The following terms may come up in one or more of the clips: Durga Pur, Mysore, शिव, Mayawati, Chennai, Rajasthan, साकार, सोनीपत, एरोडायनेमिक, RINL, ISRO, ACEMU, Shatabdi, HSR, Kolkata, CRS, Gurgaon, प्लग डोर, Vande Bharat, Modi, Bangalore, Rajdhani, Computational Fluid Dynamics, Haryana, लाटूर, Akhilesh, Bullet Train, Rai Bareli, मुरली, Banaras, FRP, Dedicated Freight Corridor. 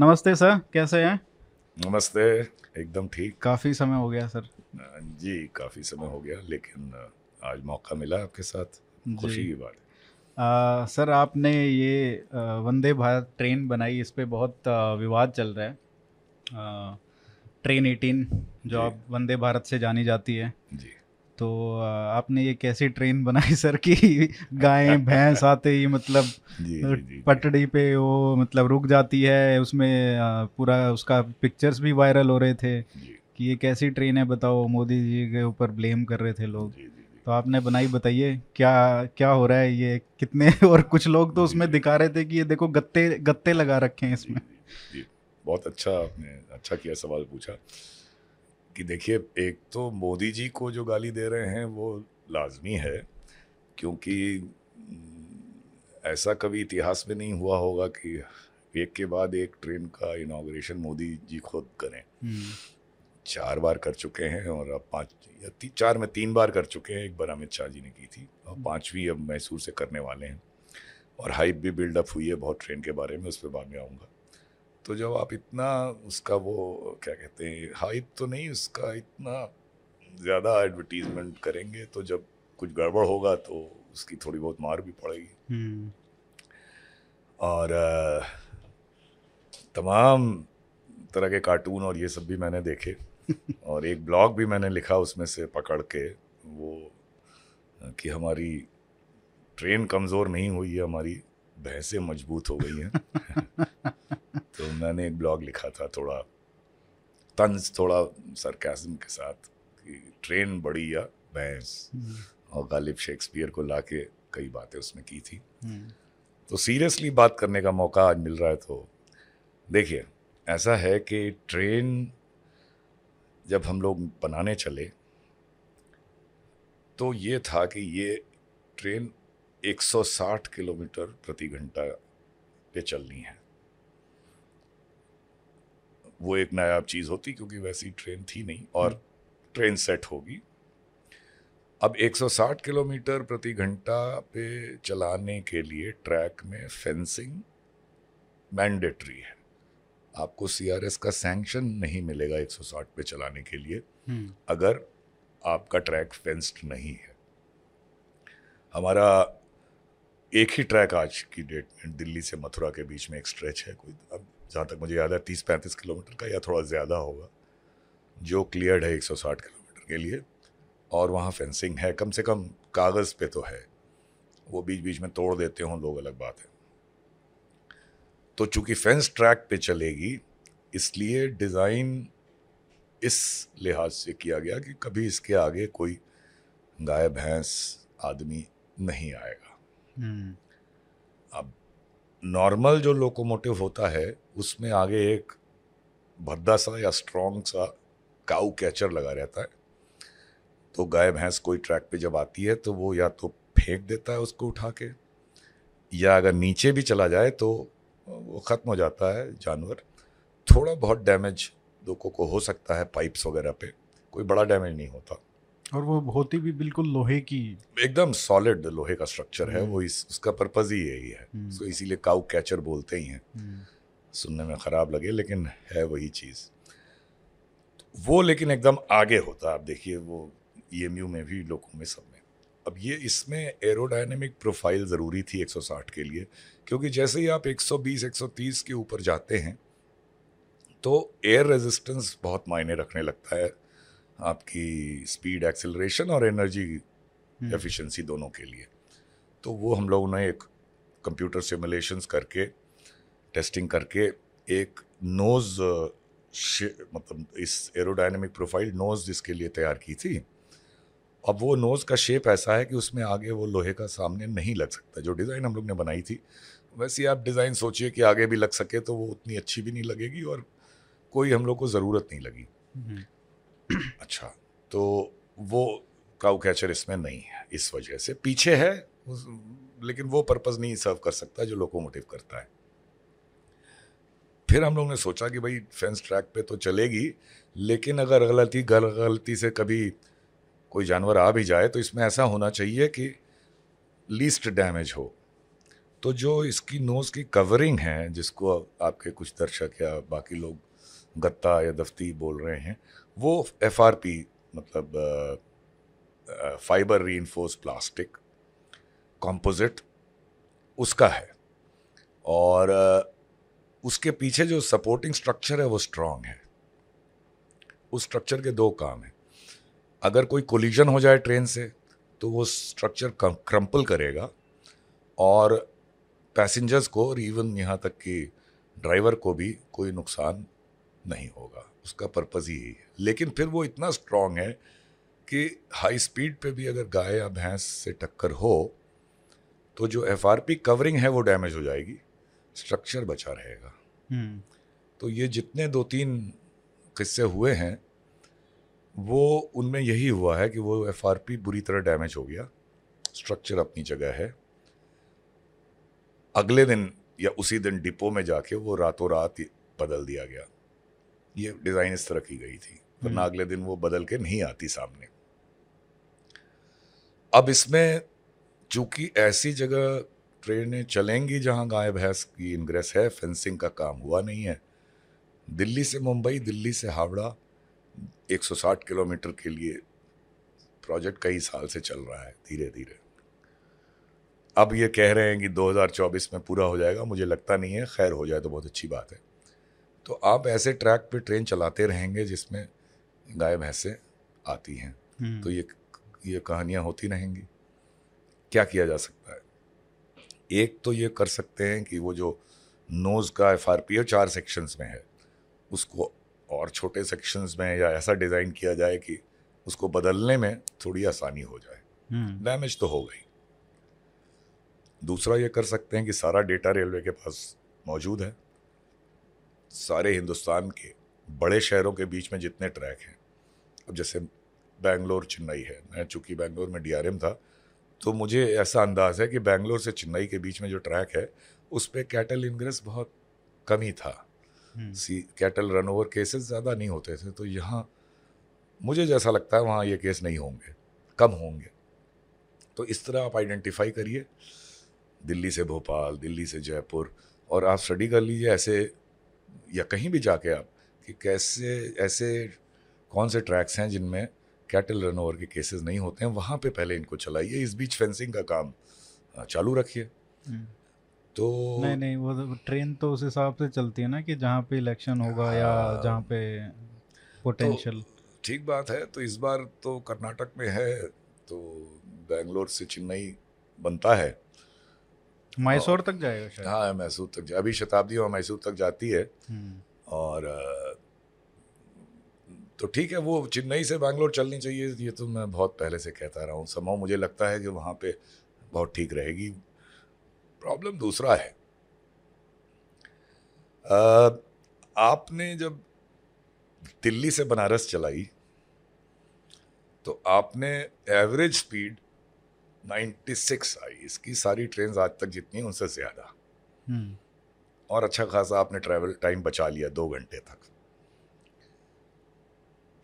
नमस्ते सर, कैसे हैं? नमस्ते, एकदम ठीक। काफ़ी समय हो गया सर। जी काफ़ी समय हो गया, लेकिन आज मौका मिला आपके साथ, खुशी की बात है। सर आपने ये वंदे भारत ट्रेन बनाई, इस पे बहुत विवाद चल रहा है। ट्रेन 18 जो आप वंदे भारत से जानी जाती है जी, तो आपने ये कैसी ट्रेन बनाई सर कि गाय भैंस आते ही मतलब जी, जी, जी, पटड़ी पे वो मतलब रुक जाती है, उसमें पूरा उसका पिक्चर्स भी वायरल हो रहे थे कि ये कैसी ट्रेन है बताओ, मोदी जी के ऊपर ब्लेम कर रहे थे लोग। जी, जी, जी, तो आपने बनाई, बताइए क्या हो रहा है ये, कितने और कुछ लोग तो उसमें दिखा रहे थे कि ये देखो गत्ते लगा रखे हैं इसमें। बहुत अच्छा, आपने अच्छा किया सवाल पूछा कि देखिए, एक तो मोदी जी को जो गाली दे रहे हैं वो लाजमी है, क्योंकि ऐसा कभी इतिहास में नहीं हुआ होगा कि एक के बाद एक ट्रेन का इनॉग्रेशन मोदी जी खुद करें। 4 बार कर चुके हैं और अब 4 में 3 बार कर चुके हैं। 1 बार अमित शाह जी ने की थी और 5वीं अब मैसूर से करने वाले हैं, और हाइप भी बिल्डअप हुई है बहुत ट्रेन के बारे में, उस पर बाद में आऊँगा। तो जब आप इतना उसका वो क्या कहते हैं, हाइप तो नहीं, उसका इतना ज़्यादा एडवर्टीजमेंट करेंगे तो जब कुछ गड़बड़ होगा तो उसकी थोड़ी बहुत मार भी पड़ेगी। और तमाम तरह के कार्टून और ये सब भी मैंने देखे और एक ब्लॉग भी मैंने लिखा उसमें से पकड़ के, वो कि हमारी ट्रेन कमज़ोर नहीं हुई है, हमारी भैंसें मजबूत हो गई हैं। तो मैंने एक ब्लॉग लिखा था थोड़ा तंज, थोड़ा सरकास्म के साथ कि ट्रेन बड़ी या भैंस, और गालिब शेक्सपियर को लाके कई बातें उसमें की थी। तो सीरियसली बात करने का मौका आज मिल रहा है। तो देखिए ऐसा है कि ट्रेन जब हम लोग बनाने चले तो ये था कि ये ट्रेन 160 किलोमीटर प्रति घंटा पे चलनी है। वो एक नायाब चीज़ होती क्योंकि वैसी ट्रेन थी नहीं, और ट्रेन सेट होगी। अब 160 किलोमीटर प्रति घंटा पे चलाने के लिए ट्रैक में फेंसिंग मैंडेटरी है। आपको सीआरएस का सैंक्शन नहीं मिलेगा 160 पे चलाने के लिए अगर आपका ट्रैक फेंस्ड नहीं है। हमारा एक ही ट्रैक आज की डेट में दिल्ली से मथुरा के बीच में एक स्ट्रेच है, कोई अब जहाँ तक मुझे याद है 30-35 किलोमीटर का या थोड़ा ज़्यादा होगा, जो क्लियर्ड है 160 किलोमीटर के लिए, और वहाँ फेंसिंग है, कम से कम कागज़ पे तो है। वो बीच बीच में तोड़ देते हों लोग, अलग बात है। तो चूँकि फेंस ट्रैक पे चलेगी, इसलिए डिज़ाइन इस लिहाज से किया गया कि कभी इसके आगे कोई गाय भैंस आदमी नहीं आएगा। अब नॉर्मल जो लोकोमोटिव होता है उसमें आगे एक भद्दा सा या स्ट्रॉन्ग सा काऊ कैचर लगा रहता है, तो गाय भैंस कोई ट्रैक पे जब आती है तो वो या तो फेंक देता है उसको उठा के, या अगर नीचे भी चला जाए तो वो ख़त्म हो जाता है जानवर। थोड़ा बहुत डैमेज लोगों को हो सकता है पाइप्स वगैरह पे, कोई बड़ा डैमेज नहीं होता, और वो होती भी बिल्कुल लोहे की, एकदम सॉलिड लोहे का स्ट्रक्चर है वो। उसका पर्पज़ ही यही है, तो इसीलिए काउ कैचर बोलते ही हैं। सुनने में ख़राब लगे लेकिन है वही चीज़ वो, लेकिन एकदम आगे होता है। आप देखिए वो ईएमयू में भी, लोगों में, सब में। अब ये इसमें एरोडायनेमिक प्रोफाइल ज़रूरी थी 160 के लिए, क्योंकि जैसे ही आप 120-130 के ऊपर जाते हैं तो एयर रेजिस्टेंस बहुत मायने रखने लगता है आपकी स्पीड, एक्सेलरेशन और एनर्जी एफिशिएंसी दोनों के लिए। तो वो हम लोगों ने एक कंप्यूटर सिमुलेशंस करके, टेस्टिंग करके, एक नोज़ मतलब इस एरोडायनेमिक प्रोफाइल नोज़ इसके लिए तैयार की थी। अब वो नोज़ का शेप ऐसा है कि उसमें आगे वो लोहे का सामने नहीं लग सकता। जो डिज़ाइन हम लोग ने बनाई थी वैसी आप डिज़ाइन सोचिए कि आगे भी लग सके तो वो उतनी अच्छी भी नहीं लगेगी और कोई हम लोग को ज़रूरत नहीं लगी। अच्छा, तो वो काउ कैचर इसमें नहीं है, इस वजह से पीछे है लेकिन वो पर्पज़ नहीं सर्व कर सकता जो लोकोमोटिव करता है। फिर हम लोग ने सोचा कि भाई फेंस ट्रैक पे तो चलेगी, लेकिन अगर गलती से कभी कोई जानवर आ भी जाए तो इसमें ऐसा होना चाहिए कि लीस्ट डैमेज हो। तो जो इसकी नोज़ की कवरिंग है, जिसको आपके कुछ दर्शक या बाकी लोग गत्ता या दफ्ती बोल रहे हैं, वो FRP मतलब फाइबर रीइंफोर्स प्लास्टिक कंपोजिट उसका है, और उसके पीछे जो सपोर्टिंग स्ट्रक्चर है वो स्ट्रांग है। उस स्ट्रक्चर के दो काम हैं, अगर कोई कोलिजन हो जाए ट्रेन से तो वो स्ट्रक्चर क्रम्पल करेगा और पैसेंजर्स को और इवन यहाँ तक कि ड्राइवर को भी कोई नुकसान नहीं होगा, उसका पर्पज़ ही है। लेकिन फिर वो इतना स्ट्रांग है कि हाई स्पीड पे भी अगर गाय या भैंस से टक्कर हो तो जो FRP कवरिंग है वो डैमेज हो जाएगी, स्ट्रक्चर बचा रहेगा। तो ये जितने दो तीन किस्से हुए हैं वो उनमें यही हुआ है कि वो FRP बुरी तरह डैमेज हो गया, स्ट्रक्चर अपनी जगह है, अगले दिन या उसी दिन डिपो में जाके वो रातों रात बदल दिया गया। ये डिज़ाइन इस तरह की गई थी, वरना अगले दिन वो बदल के नहीं आती सामने। अब इसमें चूंकि ऐसी जगह ट्रेनें चलेंगी जहां गाय भैंस की इंग्रेस है, फेंसिंग का काम हुआ नहीं है। दिल्ली से मुंबई, दिल्ली से हावड़ा 160 किलोमीटर के लिए प्रोजेक्ट कई साल से चल रहा है धीरे धीरे। अब ये कह रहे हैं कि 2024 में पूरा हो जाएगा, मुझे लगता नहीं है, खैर हो जाए तो बहुत अच्छी बात है। तो आप ऐसे ट्रैक पे ट्रेन चलाते रहेंगे जिसमें गाय भैंसें आती हैं, तो ये कहानियाँ होती रहेंगी। क्या किया जा सकता है? एक तो ये कर सकते हैं कि वो जो नोज़ का FRP 4 सेक्शंस में है उसको और छोटे सेक्शंस में या ऐसा डिज़ाइन किया जाए कि उसको बदलने में थोड़ी आसानी हो जाए, डैमेज तो हो गई। दूसरा ये कर सकते हैं कि सारा डेटा रेलवे के पास मौजूद है, सारे हिंदुस्तान के बड़े शहरों के बीच में जितने ट्रैक हैं। अब जैसे बेंगलोर चेन्नई है, मैं चूँकि बेंगलोर में DRM था तो मुझे ऐसा अंदाज़ है कि बेंगलोर से चेन्नई के बीच में जो ट्रैक है उस पर कैटल इंग्रेस बहुत कम ही था, कैटल रन ओवर केसेस ज़्यादा नहीं होते थे। तो यहाँ मुझे जैसा लगता है वहाँ ये केस नहीं होंगे, कम होंगे। तो इस तरह आप आइडेंटिफाई करिए, दिल्ली से भोपाल, दिल्ली से जयपुर, और आप स्टडी कर लीजिए ऐसे या कहीं भी जाके आप कि कैसे ऐसे कौन से ट्रैक्स हैं जिनमें कैटल रन ओवर के केसेस नहीं होते हैं, वहाँ पे पहले इनको चलाइए, इस बीच फेंसिंग का काम चालू रखिए। तो नहीं, वो ट्रेन तो उस हिसाब से चलती है ना कि जहाँ पे इलेक्शन होगा या जहाँ पे पोटेंशियल। ठीक बात है। तो इस बार तो कर्नाटक में है तो बेंगलोर से चेन्नई बनता है, मैसूर तक जाएगा शायद। हाँ, मैसूर तक अभी शताब्दी और मैसूर तक जाती है। और तो ठीक है, वो चेन्नई से बेंगलोर चलनी चाहिए, ये तो मैं बहुत पहले से कहता रहा हूँ। समाओ मुझे लगता है कि वहाँ पे बहुत ठीक रहेगी। प्रॉब्लम दूसरा है, आपने जब दिल्ली से बनारस चलाई तो आपने एवरेज स्पीड 96 आई, इसकी सारी ट्रेन आज तक जितनी उनसे ज़्यादा, और अच्छा खासा आपने ट्रैवल टाइम बचा लिया 2 घंटे तक।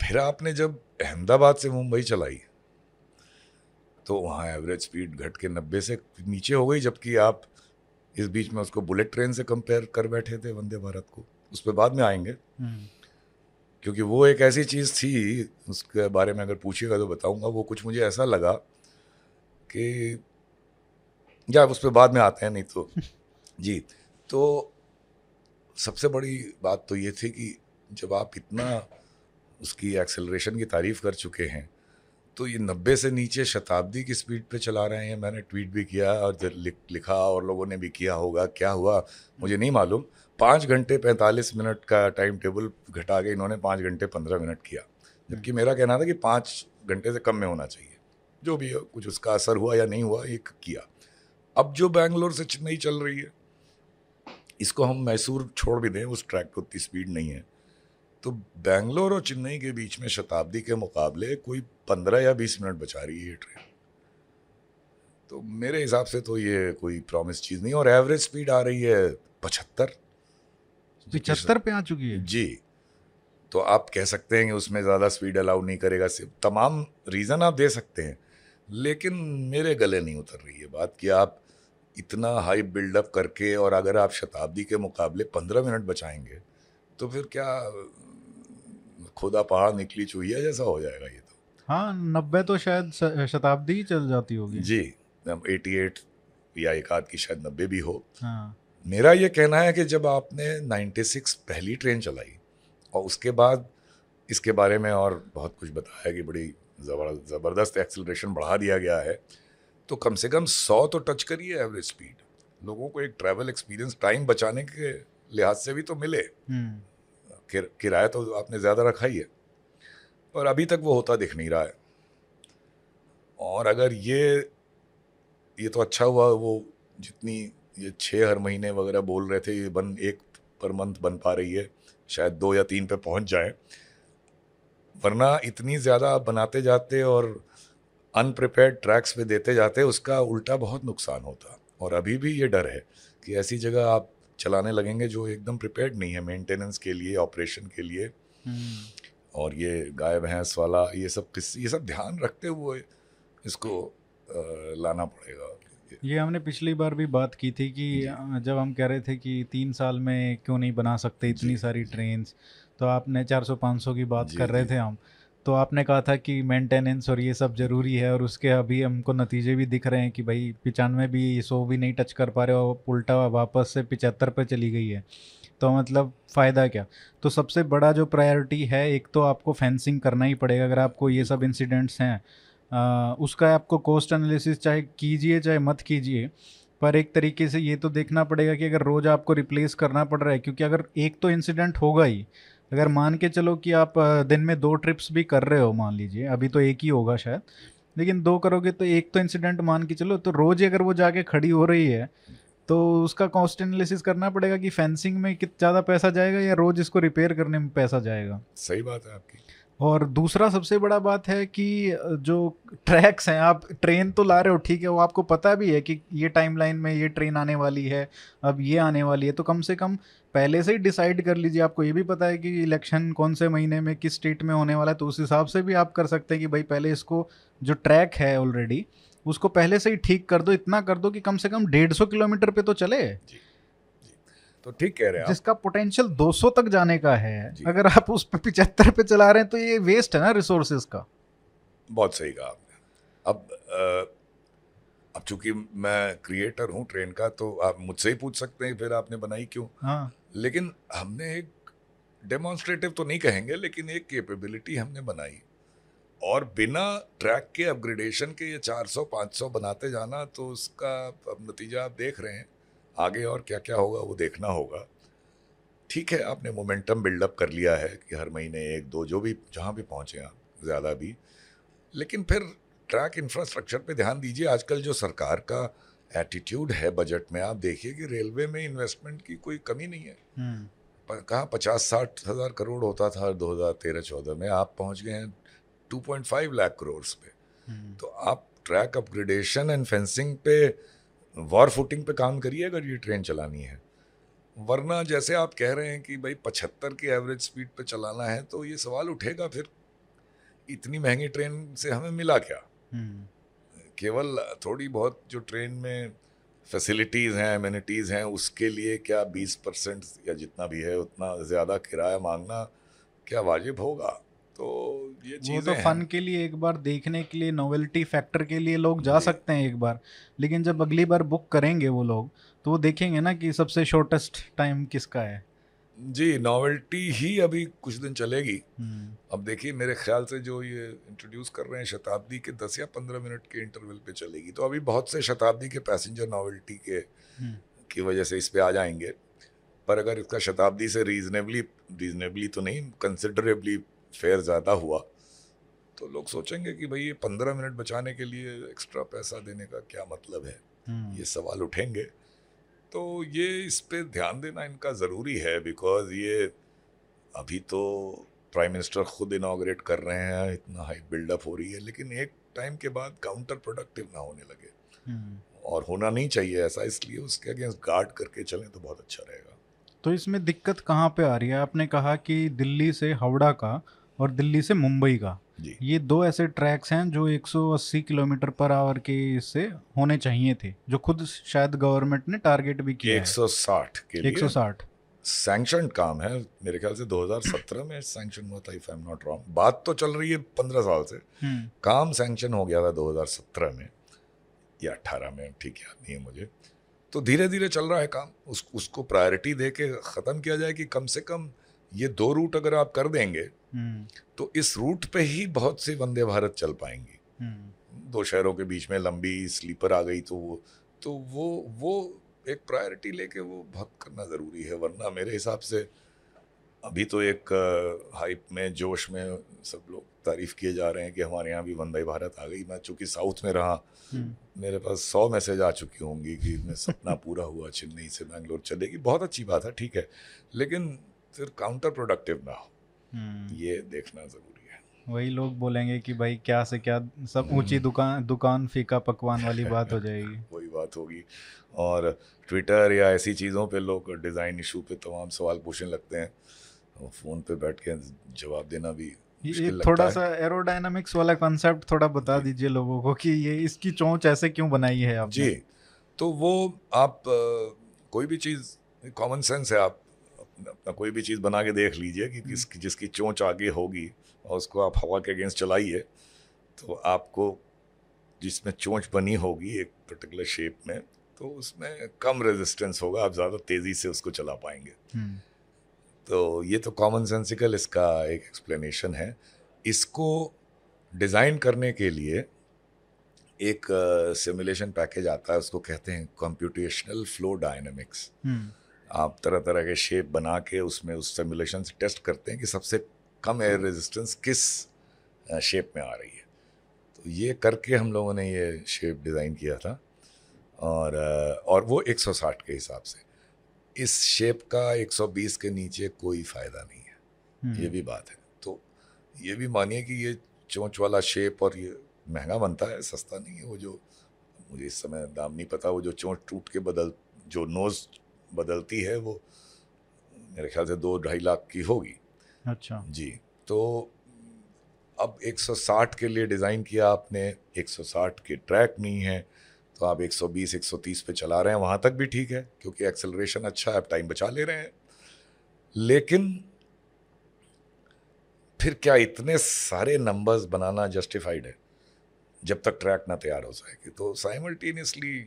फिर आपने जब अहमदाबाद से मुंबई चलाई तो वहाँ एवरेज स्पीड घट के 90 से नीचे हो गई, जबकि आप इस बीच में उसको बुलेट ट्रेन से कंपेयर कर बैठे थे, वंदे भारत को। उस पर बाद में आएंगे क्योंकि वो एक ऐसी चीज़ थी, उसके बारे में अगर पूछिएगा तो बताऊँगा। वो कुछ मुझे ऐसा लगा कि या उस पर बाद में आते हैं, नहीं तो जी। तो सबसे बड़ी बात तो ये थी कि जब आप इतना उसकी एक्सेलरेशन की तारीफ़ कर चुके हैं तो ये 90 से नीचे शताब्दी की स्पीड पे चला रहे हैं। मैंने ट्वीट भी किया और लिखा और लोगों ने भी किया होगा, क्या हुआ मुझे नहीं मालूम। 5 घंटे 45 मिनट का टाइम टेबल घटा के इन्होंने 5 घंटे 15 मिनट किया, जबकि मेरा कहना था कि 5 घंटे से कम में होना चाहिए। जो भी कुछ उसका असर हुआ या नहीं हुआ, एक किया। अब जो बेंगलोर से चेन्नई चल रही है, इसको हम मैसूर छोड़ भी दें, उस ट्रैक को उतनी स्पीड नहीं है, तो बेंगलोर और चेन्नई के बीच में शताब्दी के मुकाबले कोई 15 या 20 मिनट बचा रही है ये ट्रेन। तो मेरे हिसाब से तो ये कोई प्रॉमिस चीज़ नहीं, और एवरेज स्पीड आ रही है 75 पे आ चुकी है जी। तो आप कह सकते हैं कि उसमें ज़्यादा स्पीड अलाउ नहीं करेगा, सिर्फ तमाम रीज़न आप दे सकते हैं, लेकिन मेरे गले नहीं उतर रही है बात कि आप इतना हाइप बिल्डअप करके, और अगर आप शताब्दी के मुकाबले 15 मिनट बचाएंगे तो फिर क्या खुदा पहाड़ निकली चूहिया जैसा हो जाएगा ये तो। हाँ 90 तो शायद शताब्दी ही चल जाती होगी जी, 88 या एक आध की शायद 90 भी हो। हाँ। मेरा ये कहना है कि जब आपने 96 पहली ट्रेन चलाई और उसके बाद इसके बारे में और बहुत कुछ बताया कि बड़ी ज़बरदस्त एक्सेलरेशन बढ़ा दिया गया है, तो कम से कम 100 तो टच करिए एवरेज स्पीड, लोगों को एक ट्रैवल एक्सपीरियंस टाइम बचाने के लिहाज से भी तो मिले। किराया तो आपने ज़्यादा रखा ही है, पर अभी तक वो होता दिख नहीं रहा है। और अगर ये तो अच्छा हुआ वो जितनी ये 6 हर महीने वगैरह बोल रहे थे ये बन 1 पर मंथ बन पा रही है, शायद 2 या 3 पे पहुंच जाए, वरना इतनी ज़्यादा आप बनाते जाते और अनप्रिपेयर्ड ट्रैक्स पे देते जाते उसका उल्टा बहुत नुकसान होता। और अभी भी ये डर है कि ऐसी जगह आप चलाने लगेंगे जो एकदम प्रिपेयर्ड नहीं है मेंटेनेंस के लिए, ऑपरेशन के लिए। और ये गाय भैंस वाला ये सब ध्यान रखते हुए इसको लाना पड़ेगा। ये हमने पिछली बार भी बात की थी कि जब हम कह रहे थे कि 3 साल में क्यों नहीं बना सकते इतनी सारी ट्रेन्स, तो आपने 400-500 की बात कर रहे थे हम, तो आपने कहा था कि मेंटेनेंस और ये सब ज़रूरी है। और उसके अभी हमको नतीजे भी दिख रहे हैं कि भाई 95 भी 100 भी नहीं टच कर पा रहे और उल्टा वापस से 75 पे चली गई है, तो मतलब फ़ायदा क्या। तो सबसे बड़ा जो प्रायोरिटी है, एक तो आपको फेंसिंग करना ही पड़ेगा अगर आपको ये सब इंसिडेंट्स हैं। उसका आपको कॉस्ट एनालिसिस चाहे कीजिए चाहे मत कीजिए, पर एक तरीके से ये तो देखना पड़ेगा कि अगर रोज़ आपको रिप्लेस करना पड़ रहा है, क्योंकि अगर एक तो इंसिडेंट होगा ही। अगर मान के चलो कि आप दिन में 2 ट्रिप्स भी कर रहे हो, मान लीजिए अभी तो एक ही होगा शायद, लेकिन 2 करोगे तो एक तो इंसिडेंट मान के चलो, तो रोज़ अगर वो जाके खड़ी हो रही है तो उसका कॉस्ट एनालिसिस करना पड़ेगा कि फेंसिंग में कितना ज़्यादा पैसा जाएगा या रोज़ इसको रिपेयर करने में पैसा जाएगा। सही बात है आपकी। और दूसरा सबसे बड़ा बात है कि जो ट्रैक्स हैं, आप ट्रेन तो ला रहे हो ठीक है, वो आपको पता भी है कि ये टाइमलाइन में ये ट्रेन आने वाली है, अब ये आने वाली है, तो कम से कम पहले से ही डिसाइड कर लीजिए। आपको ये भी पता है कि इलेक्शन कौन से महीने में किस स्टेट में होने वाला है, तो उस हिसाब से भी आप कर सकते हैं कि भाई पहले इसको जो ट्रैक है ऑलरेडी उसको पहले से ही ठीक कर दो, इतना कर दो कि कम से कम 150 किलोमीटर पे तो चले। तो ठीक कह रहे हैं, जिसका पोटेंशियल 200 तक जाने का है, अगर आप उस पर 75 पे चला रहे हैं तो ये वेस्ट है ना रिसोर्सेज का। बहुत सही कहा आपने। अब चूंकि मैं क्रिएटर हूँ ट्रेन का, तो आप मुझसे ही पूछ सकते हैं फिर आपने बनाई क्यों। हाँ। लेकिन हमने एक डेमोन्स्ट्रेटिव तो नहीं कहेंगे, लेकिन एक कैपेबिलिटी हमने बनाई, और बिना ट्रैक के अपग्रेडेशन के ये 400-500 बनाते जाना, तो उसका अब नतीजा आप देख रहे हैं। आगे और क्या क्या होगा वो देखना होगा। ठीक है, आपने मोमेंटम बिल्डअप कर लिया है कि हर महीने 1-2 जो भी जहाँ भी पहुँचे आप ज़्यादा भी, लेकिन फिर ट्रैक इंफ्रास्ट्रक्चर पे ध्यान दीजिए। आजकल जो सरकार का एटीट्यूड है बजट में, आप देखिए कि रेलवे में इन्वेस्टमेंट की कोई कमी नहीं है। कहाँ 50-60 हज़ार करोड़ होता था 2013-14 में, आप पहुँच गए हैं 2.5 लाख करोड़ पे। तो आप ट्रैक अपग्रेडेशन एंड फेंसिंग पे, वॉर फुटिंग पे काम करिए अगर ये ट्रेन चलानी है, वरना जैसे आप कह रहे हैं कि भाई 75 की एवरेज स्पीड पे चलाना है, तो ये सवाल उठेगा फिर इतनी महंगी ट्रेन से हमें मिला क्या। केवल थोड़ी बहुत जो ट्रेन में फैसिलिटीज़ हैं, एमिनिटीज़ हैं, उसके लिए क्या 20% या जितना भी है उतना ज़्यादा किराया मांगना क्या वाजिब होगा। तो ये चीज़ तो फन के लिए, एक बार देखने के लिए, नोवेल्टी फैक्टर के लिए लोग जा सकते हैं एक बार, लेकिन जब अगली बार बुक करेंगे वो लोग तो वो देखेंगे ना कि सबसे शॉर्टेस्ट टाइम किसका है। जी, नोवेल्टी ही अभी कुछ दिन चलेगी। अब देखिए मेरे ख्याल से जो ये इंट्रोड्यूस कर रहे हैं शताब्दी के 10 या 15 मिनट के इंटरवल पे चलेगी, तो अभी बहुत से शताब्दी के पैसेंजर नोवेल्टी की वजह से इस पर आ जाएंगे। पर अगर इसका शताब्दी से रीजनेबली तो नहीं, कंसिडरेबली फेयर ज़्यादा हुआ तो लोग सोचेंगे कि भाई ये 15 मिनट बचाने के लिए एक्स्ट्रा पैसा देने का क्या मतलब है। ये सवाल उठेंगे, तो ये इस पे ध्यान देना इनका ज़रूरी है। बिकॉज़ ये अभी तो प्राइम मिनिस्टर ख़ुद इनाग्रेट कर रहे हैं, इतना हाइप बिल्डअप हो रही है, लेकिन एक टाइम के बाद काउंटर प्रोडक्टिव ना होने लगे। और होना नहीं चाहिए ऐसा, इसलिए उसके अगेंस्ट गार्ड करके चलें तो बहुत अच्छा रहेगा। तो इसमें दिक्कत कहाँ पर आ रही है? आपने कहा कि दिल्ली से हावड़ा का और दिल्ली से मुंबई का, ये दो ऐसे ट्रैक्स हैं जो 180 किलोमीटर पर आवर के इससे होने चाहिए थे, जो खुद शायद गवर्नमेंट ने टारगेट भी किया 160 के लिए। 160 सैंक्शन काम है, मेरे ख्याल से 2017 में सैंक्शन हुआ था, if I am not wrong. बात तो चल रही है 15 साल से, काम सैंक्शन हो गया था 2017 में या 18 में, ठीक याद नहीं है मुझे। तो धीरे धीरे चल रहा है काम, उसको प्रायोरिटी दे के ख़त्म किया जाए कि कम से कम ये दो रूट अगर आप कर देंगे तो इस रूट पे ही बहुत से वंदे भारत चल पाएंगी। दो शहरों के बीच में लंबी स्लीपर आ गई तो वो एक प्रायोरिटी लेके वो बहुत करना ज़रूरी है, वरना मेरे हिसाब से अभी तो एक हाइप में, जोश में सब लोग तारीफ़ किए जा रहे हैं कि हमारे यहाँ भी वंदे भारत आ गई। मैं चूँकि साउथ में रहा, मेरे पास 100 मैसेज आ चुकी होंगी कि मैं सपना पूरा हुआ, चेन्नई से बैंगलोर चलेगी, बहुत अच्छी बात है, ठीक है, लेकिन फिर काउंटर प्रोडक्टिव ना हो, ये देखना ज़रूरी है। वही लोग बोलेंगे कि भाई क्या से क्या, सब ऊंची दुकान फीका पकवान वाली बात हो जाएगी, वही बात होगी। और ट्विटर या ऐसी चीज़ों पे लोग डिज़ाइन इशू पे तमाम सवाल पूछने लगते हैं, और फ़ोन पे बैठ के जवाब देना भी ये थोड़ा सा एरोडायनामिक्स वाला कॉन्सेप्ट थोड़ा बता दीजिए लोगों को कि ये इसकी चोंच ऐसे क्यों बनाई है आप जी। तो वो आप कोई भी चीज़, कॉमन सेंस है, आप अपना कोई भी चीज़ बना के देख लीजिए कि जिसकी चोंच आगे होगी और उसको आप हवा के अगेंस्ट चलाइए तो आपको जिसमें चोंच बनी होगी एक पर्टिकुलर शेप में, तो उसमें कम रेजिस्टेंस होगा, आप ज़्यादा तेज़ी से उसको चला पाएंगे। तो ये तो कॉमन सेंसिकल इसका एक एक्सप्लेनेशन है। इसको डिज़ाइन करने के लिए एक सिमुलेशन पैकेज आता है, उसको कहते हैं कंप्यूटेशनल फ्लो डायनामिक्स। आप तरह तरह के शेप बना के उसमें उस सिमुलेशन से टेस्ट करते हैं कि सबसे कम एयर रेजिस्टेंस किस शेप में आ रही है। तो ये करके हम लोगों ने ये शेप डिज़ाइन किया था, और वो 160 के हिसाब से। इस शेप का 120 के नीचे कोई फ़ायदा नहीं है, ये भी बात है। तो ये भी मानिए कि ये चोंच वाला शेप, और ये महंगा बनता है, सस्ता नहीं है। वो जो मुझे इस समय दाम नहीं पता, वो जो चोंच टूट के जो नोज़ बदलती है, वो मेरे ख्याल से 2-2.5 लाख की होगी। अच्छा जी। तो अब 160 के लिए डिज़ाइन किया आपने, 160 के ट्रैक नहीं है तो आप 120 130 पे चला रहे हैं, वहाँ तक भी ठीक है क्योंकि एक्सेलरेशन अच्छा है, आप टाइम बचा ले रहे हैं। लेकिन फिर क्या इतने सारे नंबर्स बनाना जस्टिफाइड है जब तक ट्रैक ना तैयार हो सके? तो साइमल्टेनियसली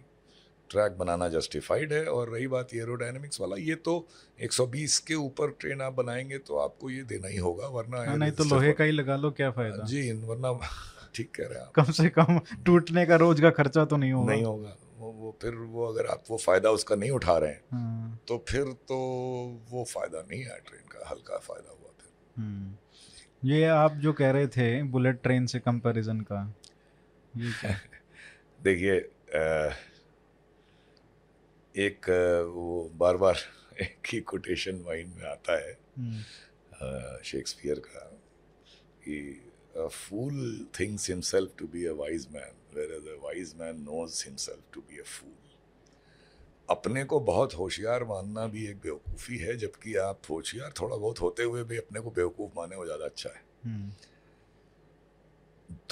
ट्रैक बनाना जस्टिफाइड है। और रही बात एरोडायनेमिक्स वाला, ये तो 120 के ऊपर ट्रेन आप बनाएंगे तो आपको ये देना ही होगा, वरना नहीं तो लोहे का ही लगा लो, क्या फायदा जी, वरना ठीक कह रहे हैं आप, कम से कम टूटने का रोज का खर्चा तो नहीं होगा। वो अगर आप वो फ़ायदा उसका नहीं उठा रहे हैं तो फिर तो वो फ़ायदा नहीं है ट्रेन का, हल्का फ़ायदा हुआ फिर। ये आप जो कह रहे थे बुलेट ट्रेन से कंपेरिजन का, देखिए एक वो बार बार एक ही कोटेशन माइंड में आता है शेक्सपियर का कि fool thinks himself to be a wise man, whereas a wise man knows himself to be a fool. अपने को बहुत होशियार मानना भी एक बेवकूफ़ी है, जबकि आप होशियार थोड़ा बहुत होते हुए भी अपने को बेवकूफ़ माने वो ज़्यादा अच्छा है।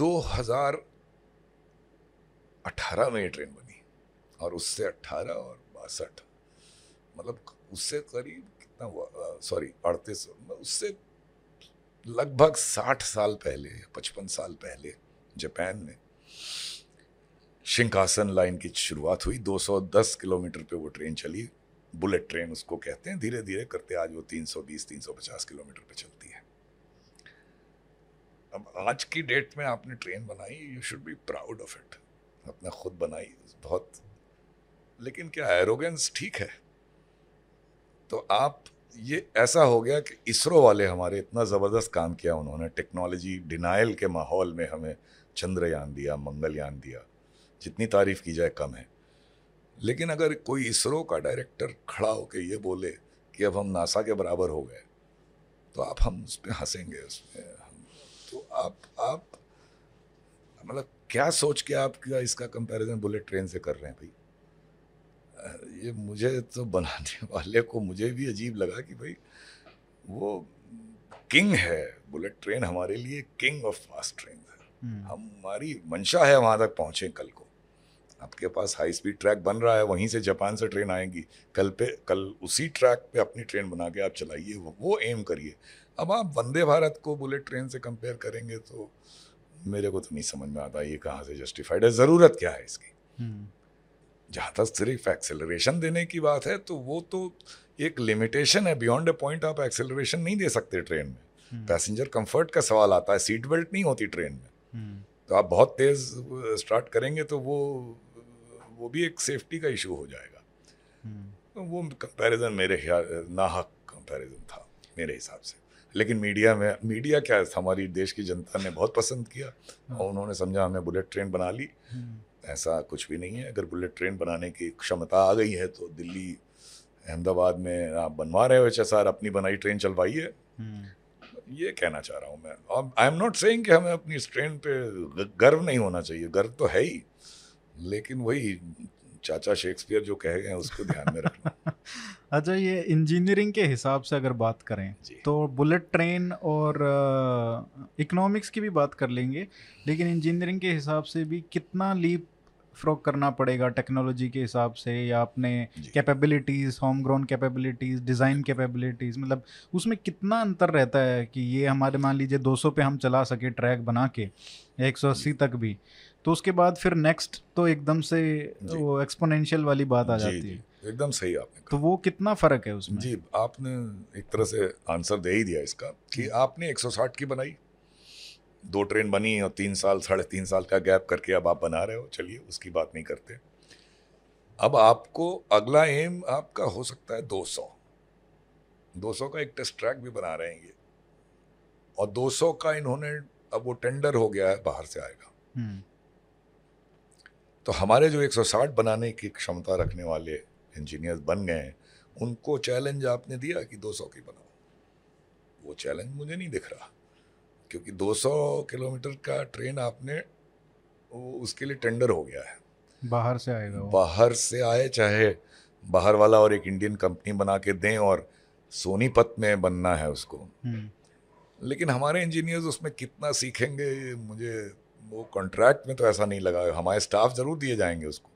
2018 में ये ट्रेन बनी, और उससे 18 और 62, मतलब उससे करीब कितना हुआ, सॉरी 38, उससे लगभग 60 साल पहले, 55 साल पहले जापान में शिंकासन लाइन की शुरुआत हुई। 210 किलोमीटर पे वो ट्रेन चली, बुलेट ट्रेन उसको कहते हैं। धीरे धीरे करते आज वो 320 350 किलोमीटर पे चलती है। अब आज की डेट में आपने ट्रेन बनाई, you should be proud of it, अपने खुद बनाई बहुत। लेकिन क्या एरोगेंस ठीक है? तो आप ये ऐसा हो गया कि इसरो वाले हमारे, इतना ज़बरदस्त काम किया उन्होंने, टेक्नोलॉजी डिनाइल के माहौल में हमें चंद्रयान दिया, मंगलयान दिया, जितनी तारीफ़ की जाए कम है। लेकिन अगर कोई इसरो का डायरेक्टर खड़ा होकर ये बोले कि अब हम नासा के बराबर हो गए, तो आप हम उस पर हंसेंगे, उसमें तो आप मतलब क्या सोच के आप क्या इसका कंपैरिजन बुलेट ट्रेन से कर रहे हैं? भाई ये मुझे तो बनाने वाले को, मुझे भी अजीब लगा कि भाई वो किंग है, बुलेट ट्रेन हमारे लिए किंग ऑफ फास्ट ट्रेन है। हमारी मंशा है वहाँ तक पहुँचे कल को। आपके पास हाई स्पीड ट्रैक बन रहा है, वहीं से जापान से ट्रेन आएंगी कल उसी ट्रैक पे अपनी ट्रेन बना के आप चलाइए, वो एम करिए। अब आप वंदे भारत को बुलेट ट्रेन से कंपेयर करेंगे तो मेरे को तो नहीं समझ में आता ये कहाँ से जस्टिफाइड है, ज़रूरत क्या है इसकी। जहाँ तक सिर्फ एक्सेलरेशन देने की बात है तो वो तो एक लिमिटेशन है, बियॉन्ड ए पॉइंट आप एक्सेलरेशन नहीं दे सकते ट्रेन में। पैसेंजर कंफर्ट का सवाल आता है, सीट बेल्ट नहीं होती ट्रेन में, तो आप बहुत तेज़ स्टार्ट करेंगे तो वो भी एक सेफ्टी का इशू हो जाएगा। तो वो कंपैरिजन मेरे ख्याल नाहक कंपैरिजन था मेरे हिसाब से। लेकिन मीडिया क्या हमारी देश की जनता ने बहुत पसंद किया और उन्होंने समझा हमने बुलेट ट्रेन बना ली। ऐसा कुछ भी नहीं है, अगर बुलेट ट्रेन बनाने की क्षमता आ गई है तो दिल्ली अहमदाबाद में आप बनवा रहे हो HSR, अपनी बनाई ट्रेन चलवाइए, ये कहना चाह रहा हूँ मैं। और आई एम नॉट सेइंग कि हमें अपनी इस ट्रेन पे गर्व नहीं होना चाहिए, गर्व तो है ही, लेकिन वही चाचा शेक्सपियर जो कह गए हैं उसको ध्यान में रखना। अच्छा, ये इंजीनियरिंग के हिसाब से अगर बात करें तो बुलेट ट्रेन और इकोनॉमिक्स की भी बात कर लेंगे, लेकिन इंजीनियरिंग के हिसाब से भी कितना लीप फ्रॉक करना पड़ेगा टेक्नोलॉजी के हिसाब से, या अपने capabilities, home grown capabilities, design capabilities, मतलब उसमें कितना अंतर रहता है कि ये हमारे मान लीजिए 200 पे हम चला सके ट्रैक बना के 180 तक भी, तो उसके बाद फिर नेक्स्ट तो एकदम से वो एक्सपोनेंशियल वाली बात आ जाती है। एकदम सही आपने कहा। तो वो कितना फ़र्क है उसमें? जी, आपने एक तरह से आंसर दे ही दिया इसका कि आपने 160 की बनाई, 2 ट्रेन बनी और 3 साल 3.5 साल का गैप करके अब आप बना रहे हो। चलिए उसकी बात नहीं करते, अब आपको अगला एम आपका हो सकता है 200 का एक टेस्ट ट्रैक भी बना रहे हैं ये, और 200 का इन्होंने अब वो टेंडर हो गया है, बाहर से आएगा। तो हमारे जो 160 बनाने की क्षमता रखने वाले इंजीनियर्स बन गए हैं, उनको चैलेंज आपने दिया कि 200 की बनाओ, वो चैलेंज मुझे नहीं दिख रहा, क्योंकि 200 किलोमीटर का ट्रेन आपने उसके लिए टेंडर हो गया है, बाहर से आएगा। बाहर से आए, चाहे बाहर वाला और एक इंडियन कंपनी बना के दें और सोनीपत में बनना है उसको, लेकिन हमारे इंजीनियर्स उसमें कितना सीखेंगे, मुझे वो कॉन्ट्रैक्ट में तो ऐसा नहीं लगा। हमारे स्टाफ ज़रूर दिए जाएंगे उसको,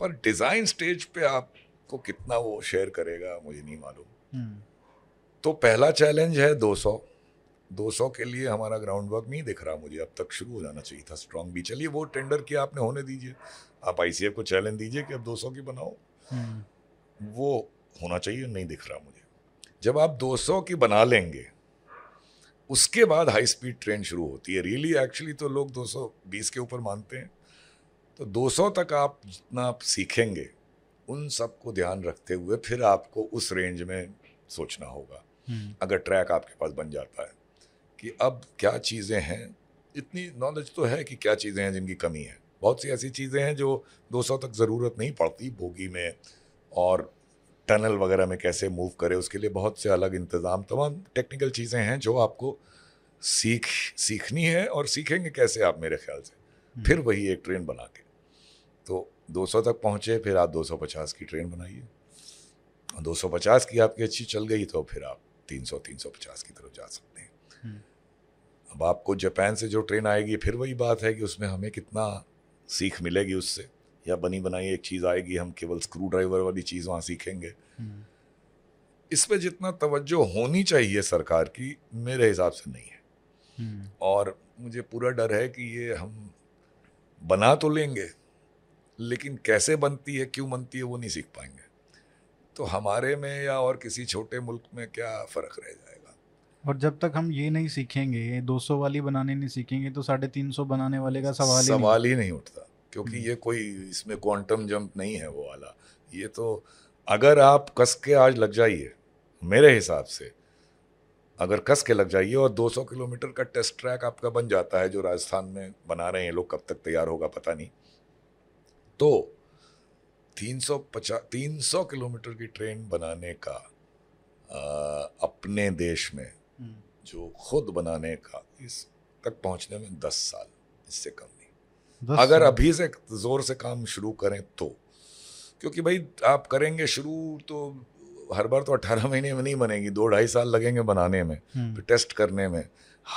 पर डिज़ाइन स्टेज पे आपको कितना वो शेयर करेगा मुझे नहीं मालूम। तो पहला चैलेंज है 200 के लिए हमारा ग्राउंड वर्क नहीं दिख रहा मुझे, अब तक शुरू हो जाना चाहिए था स्ट्रॉन्ग भी। चलिए वो टेंडर किया आपने, होने दीजिए, आप ICF को चैलेंज दीजिए कि अब 200 की बनाओ, वो होना चाहिए, नहीं दिख रहा मुझे। जब आप 200 की बना लेंगे उसके बाद हाई स्पीड ट्रेन शुरू होती है। रियली एक्चुअली तो लोग 220 के ऊपर मानते हैं, तो 200 तक आप जितना आप सीखेंगे उन सबको ध्यान रखते हुए फिर आपको उस रेंज में सोचना होगा। अगर ट्रैक आपके पास बन जाता है कि अब क्या चीज़ें हैं, इतनी नॉलेज तो है कि क्या चीज़ें हैं जिनकी कमी है। बहुत सी ऐसी चीज़ें हैं जो 200 तक ज़रूरत नहीं पड़ती, बोगी में और टनल वगैरह में कैसे मूव करे उसके लिए बहुत से अलग इंतज़ाम, तमाम टेक्निकल चीज़ें हैं जो आपको सीखनी है, और सीखेंगे कैसे आप मेरे ख्याल से फिर वही एक ट्रेन बना के। तो 200 तक पहुँचे, फिर आप 250 की ट्रेन बनाइए, और 250 की आपकी अच्छी चल गई तो फिर आप 300-350 की तरफ जा सकते हैं। अब आपको जापान से जो ट्रेन आएगी फिर वही बात है कि उसमें हमें कितना सीख मिलेगी उससे, या बनी बनाई एक चीज़ आएगी, हम केवल स्क्रू ड्राइवर वाली चीज़ वहाँ सीखेंगे। इस पे जितना तवज्जो होनी चाहिए सरकार की, मेरे हिसाब से नहीं है। और मुझे पूरा डर है कि ये हम बना तो लेंगे लेकिन कैसे बनती है, क्यों बनती है, वो नहीं सीख पाएंगे। तो हमारे में या और किसी छोटे मुल्क में क्या फ़र्क रह जाएगा। और जब तक हम ये नहीं सीखेंगे, 200 वाली बनाने नहीं सीखेंगे, तो 350 बनाने वाले का सवाल ही नहीं उठता, क्योंकि ये कोई इसमें क्वांटम जंप नहीं है वो वाला। ये तो अगर आप कस के आज लग जाइए, मेरे हिसाब से अगर कस के लग जाइए, और 200 किलोमीटर का टेस्ट ट्रैक आपका बन जाता है जो राजस्थान में बना रहे हैं लोग, कब तक तैयार होगा पता नहीं, तो 300 किलोमीटर की ट्रेन बनाने का अपने देश में जो खुद बनाने का, इस तक पहुंचने में 10 साल, इससे कम नहीं, अगर अभी से ज़ोर से काम शुरू करें तो। क्योंकि भाई आप करेंगे शुरू तो हर बार तो 18 महीने में नहीं बनेगी, 2-2.5 साल लगेंगे बनाने में, फिर टेस्ट करने में।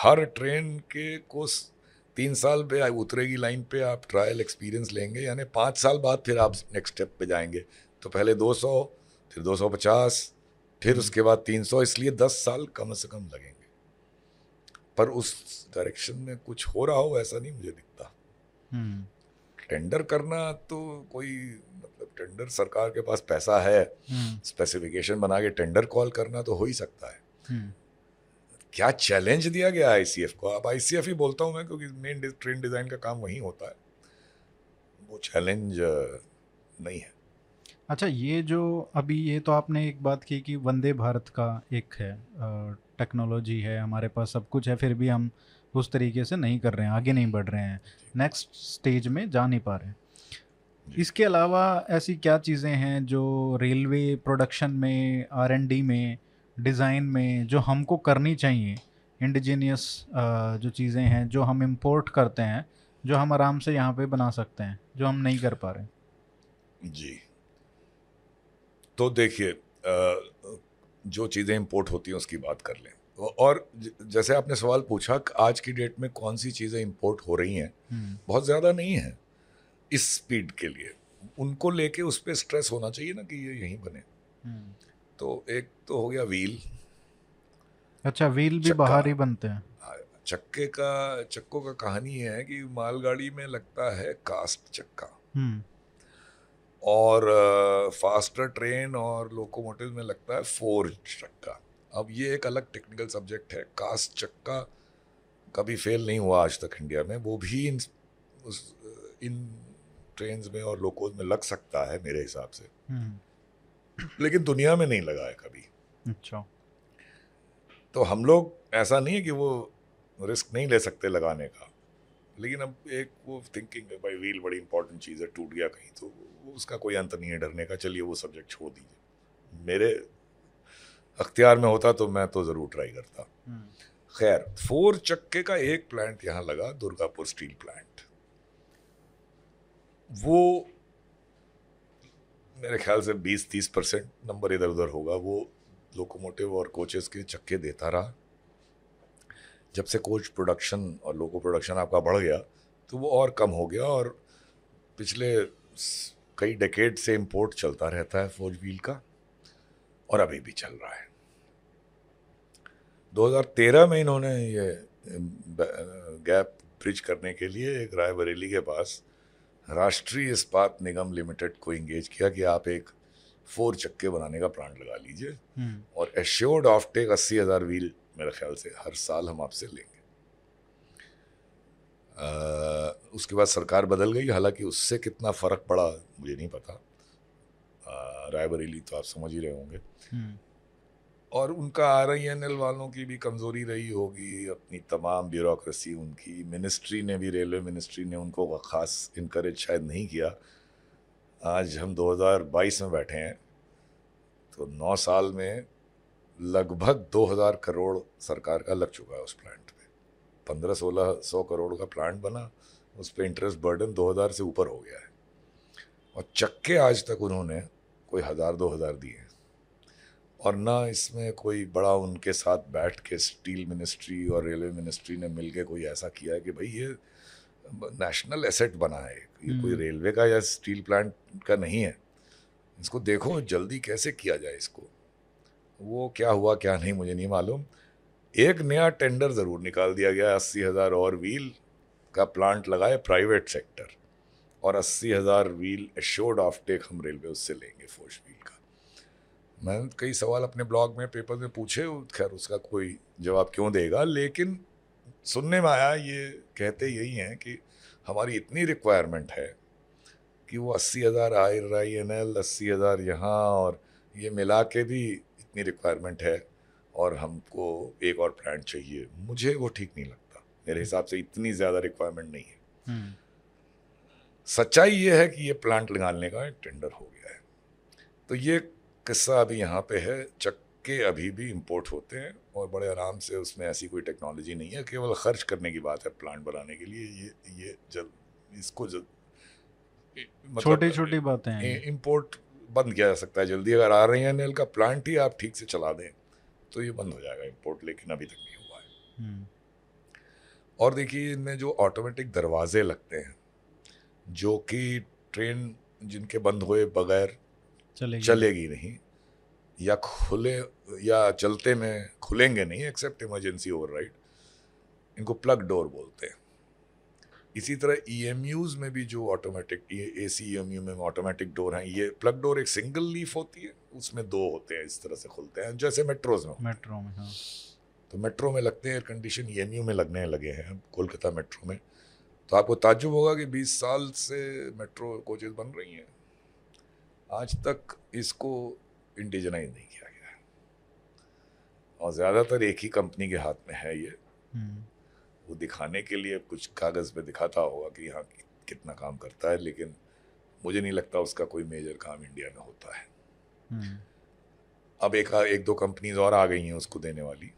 हर ट्रेन के को 3 साल पे उतरेगी लाइन पे, आप ट्रायल एक्सपीरियंस लेंगे, यानी 5 साल बाद फिर आप नेक्स्ट स्टेप पे जाएंगे। तो पहले 200, फिर 250, फिर उसके बाद 300, इसलिए 10 साल कम से कम लगेंगे। पर उस डायरेक्शन में कुछ हो रहा हो ऐसा नहीं मुझे दिखता। टेंडर करना तो कोई मतलब टेंडर, सरकार के पास पैसा है, स्पेसिफिकेशन बना के टेंडर कॉल करना तो हो ही सकता है। क्या चैलेंज दिया गया आईसीएफ को, अब आईसीएफ ही बोलता हूँ मैं क्योंकि मेन ट्रेन डिज़ाइन का काम वहीं होता है, वो चैलेंज नहीं है। अच्छा, ये जो अभी ये तो आपने एक बात की कि वंदे भारत का एक है टेक्नोलॉजी है, हमारे पास सब कुछ है, फिर भी हम उस तरीके से नहीं कर रहे हैं, आगे नहीं बढ़ रहे हैं, नेक्स्ट स्टेज में जा नहीं पा रहे हैं। इसके अलावा ऐसी क्या चीज़ें हैं जो रेलवे प्रोडक्शन में, R&D में, डिज़ाइन में जो हमको करनी चाहिए, इंडिजीनियस जो चीज़ें हैं जो हम इंपोर्ट करते हैं, जो हम आराम से यहाँ पे बना सकते हैं, जो हम नहीं कर पा रहे? जी, तो देखिए जो चीज़ें इंपोर्ट होती हैं उसकी बात कर लें। और जैसे आपने सवाल पूछा आज की डेट में कौन सी चीज़ें इंपोर्ट हो रही हैं, बहुत ज़्यादा नहीं है इस स्पीड के लिए, उनको लेके उस पर स्ट्रेस होना चाहिए ना कि ये यहीं बने। तो एक तो हो गया व्हील। अच्छा, व्हील भी बाहर ही बनते हैं। चक्कों का कहानी है कि मालगाड़ी में लगता है कास्ट चक्का, और फास्टर ट्रेन और लोकोमोटिव में लगता है फोर्ज चक्का। अब ये एक अलग टेक्निकल सब्जेक्ट है। कास्ट चक्का कभी फेल नहीं हुआ आज तक इंडिया में, वो भी इन ट्रेन में और लोकोज में लग सकता है मेरे हिसाब से, लेकिन दुनिया में नहीं लगा है कभी। अच्छा, तो हम लोग ऐसा नहीं है कि वो रिस्क नहीं ले सकते लगाने का, लेकिन अब एक वो थिंकिंग है भाई व्हील बड़ी इंपॉर्टेंट चीज़ है, टूट गया कहीं तो उसका कोई अंत नहीं है डरने का, चलिए वो सब्जेक्ट छोड़ दीजिए। मेरे अख्तियार में होता तो मैं तो ज़रूर ट्राई करता। खैर, 4 चक्के का एक प्लांट यहाँ लगा, दुर्गापुर स्टील प्लांट, वो मेरे ख्याल से 20-30% नंबर इधर उधर होगा, वो लोकोमोटिव और कोचेस के चक्के देता रहा। जब से कोच प्रोडक्शन और लोको प्रोडक्शन आपका बढ़ गया तो वो और कम हो गया, और पिछले कई डेकेड से इंपोर्ट चलता रहता है फोर व्हील का, और अभी भी चल रहा है। 2013 में इन्होंने ये गैप ब्रिज करने के लिए एक रायबरेली के पास राष्ट्रीय इस्पात निगम लिमिटेड को इंगेज किया कि आप एक 4 चक्के बनाने का प्लांट लगा लीजिए, और एश्योर्ड ऑफ टेक 80,000 व्हील मेरे ख्याल से हर साल हम आपसे लेंगे। उसके बाद सरकार बदल गई, हालांकि उससे कितना फ़र्क पड़ा मुझे नहीं पता। रायबरेली तो आप समझ ही रहे होंगे, और उनका RINL वालों की भी कमज़ोरी रही होगी, अपनी तमाम ब्यूरोक्रेसी उनकी, मिनिस्ट्री ने भी, रेलवे मिनिस्ट्री ने उनको ख़ास इनकरेज शायद नहीं किया। आज हम 2022 में बैठे हैं, तो 9 साल में लगभग 2000 करोड़ सरकार का लग चुका है उस प्लांट पे। 1500-1600 करोड़ का प्लांट बना, उस पर इंटरेस्ट बर्डन 2000 से ऊपर हो गया है, और चक्के आज तक उन्होंने कोई 1000-2000 दिए, और ना इसमें कोई बड़ा उनके साथ बैठ के स्टील मिनिस्ट्री और रेलवे मिनिस्ट्री ने मिलके कोई ऐसा किया है कि भाई ये नेशनल एसेट बना है, ये कोई रेलवे का या स्टील प्लांट का नहीं है, इसको देखो जल्दी कैसे किया जाए इसको। वो क्या हुआ क्या नहीं मुझे नहीं मालूम, एक नया टेंडर ज़रूर निकाल दिया गया, 80,000 और व्हील का प्लांट लगाए प्राइवेट सेक्टर, और 80,000 व्हील एश्योर्ड ऑफ टेक हम रेलवे उससे लेंगे फोर्स व्हील का। मैंने कई सवाल अपने ब्लॉग में, पेपर में पूछे, खैर उसका कोई जवाब क्यों देगा, लेकिन सुनने में आया ये कहते यही हैं कि हमारी इतनी रिक्वायरमेंट है कि वो 80,000 RINL, 80,000 यहाँ और ये मिला के भी इतनी रिक्वायरमेंट है, और हमको एक और प्लांट चाहिए। मुझे वो ठीक नहीं लगता, मेरे हिसाब से इतनी ज़्यादा रिक्वायरमेंट नहीं है। सच्चाई ये है कि ये प्लांट निकालने का टेंडर हो गया है, तो ये किस्सा अभी यहाँ पे है। चक्के अभी भी इंपोर्ट होते हैं, और बड़े आराम से, उसमें ऐसी कोई टेक्नोलॉजी नहीं है, केवल खर्च करने की बात है प्लांट बनाने के लिए। ये जल्द इसको मतलब छोटी छोटी बातें हैं, इंपोर्ट बंद किया जा सकता है जल्दी। अगर आरएनएल का प्लांट ही आप ठीक से चला दें तो ये बंद हो जाएगा इम्पोर्ट, लेकिन अभी तक नहीं हुआ है। और देखिए इनमें जो ऑटोमेटिक दरवाजे लगते हैं जो कि ट्रेन जिनके बंद हुए बगैर चलेगी नहीं या खुले या चलते में खुलेंगे नहीं एक्सेप्ट इमरजेंसी ओवरराइड, इनको प्लग डोर बोलते हैं। इसी तरह EMUs में भी जो ऑटोमेटिक ACEMU में ऑटोमेटिक डोर हैं, ये प्लग डोर एक सिंगल लीफ होती है, उसमें दो होते हैं, इस तरह से खुलते हैं जैसे मेट्रो में हाँ। तो मेट्रो में लगते हैं, एयर कंडीशन EMU में लगने लगे हैं कोलकाता मेट्रो में। तो आपको ताज्जुब होगा कि 20 साल से मेट्रो कोचेज बन रही हैं, आज तक इसको इंडिजनाइज नहीं किया गया है और ज़्यादातर एक ही कंपनी के हाथ में है ये। वो दिखाने के लिए कुछ कागज़ पे दिखाता होगा कि यहाँ कितना काम करता है, लेकिन मुझे नहीं लगता उसका कोई मेजर काम इंडिया में होता है। अब एक दो कंपनीज और आ गई हैं उसको देने वाली।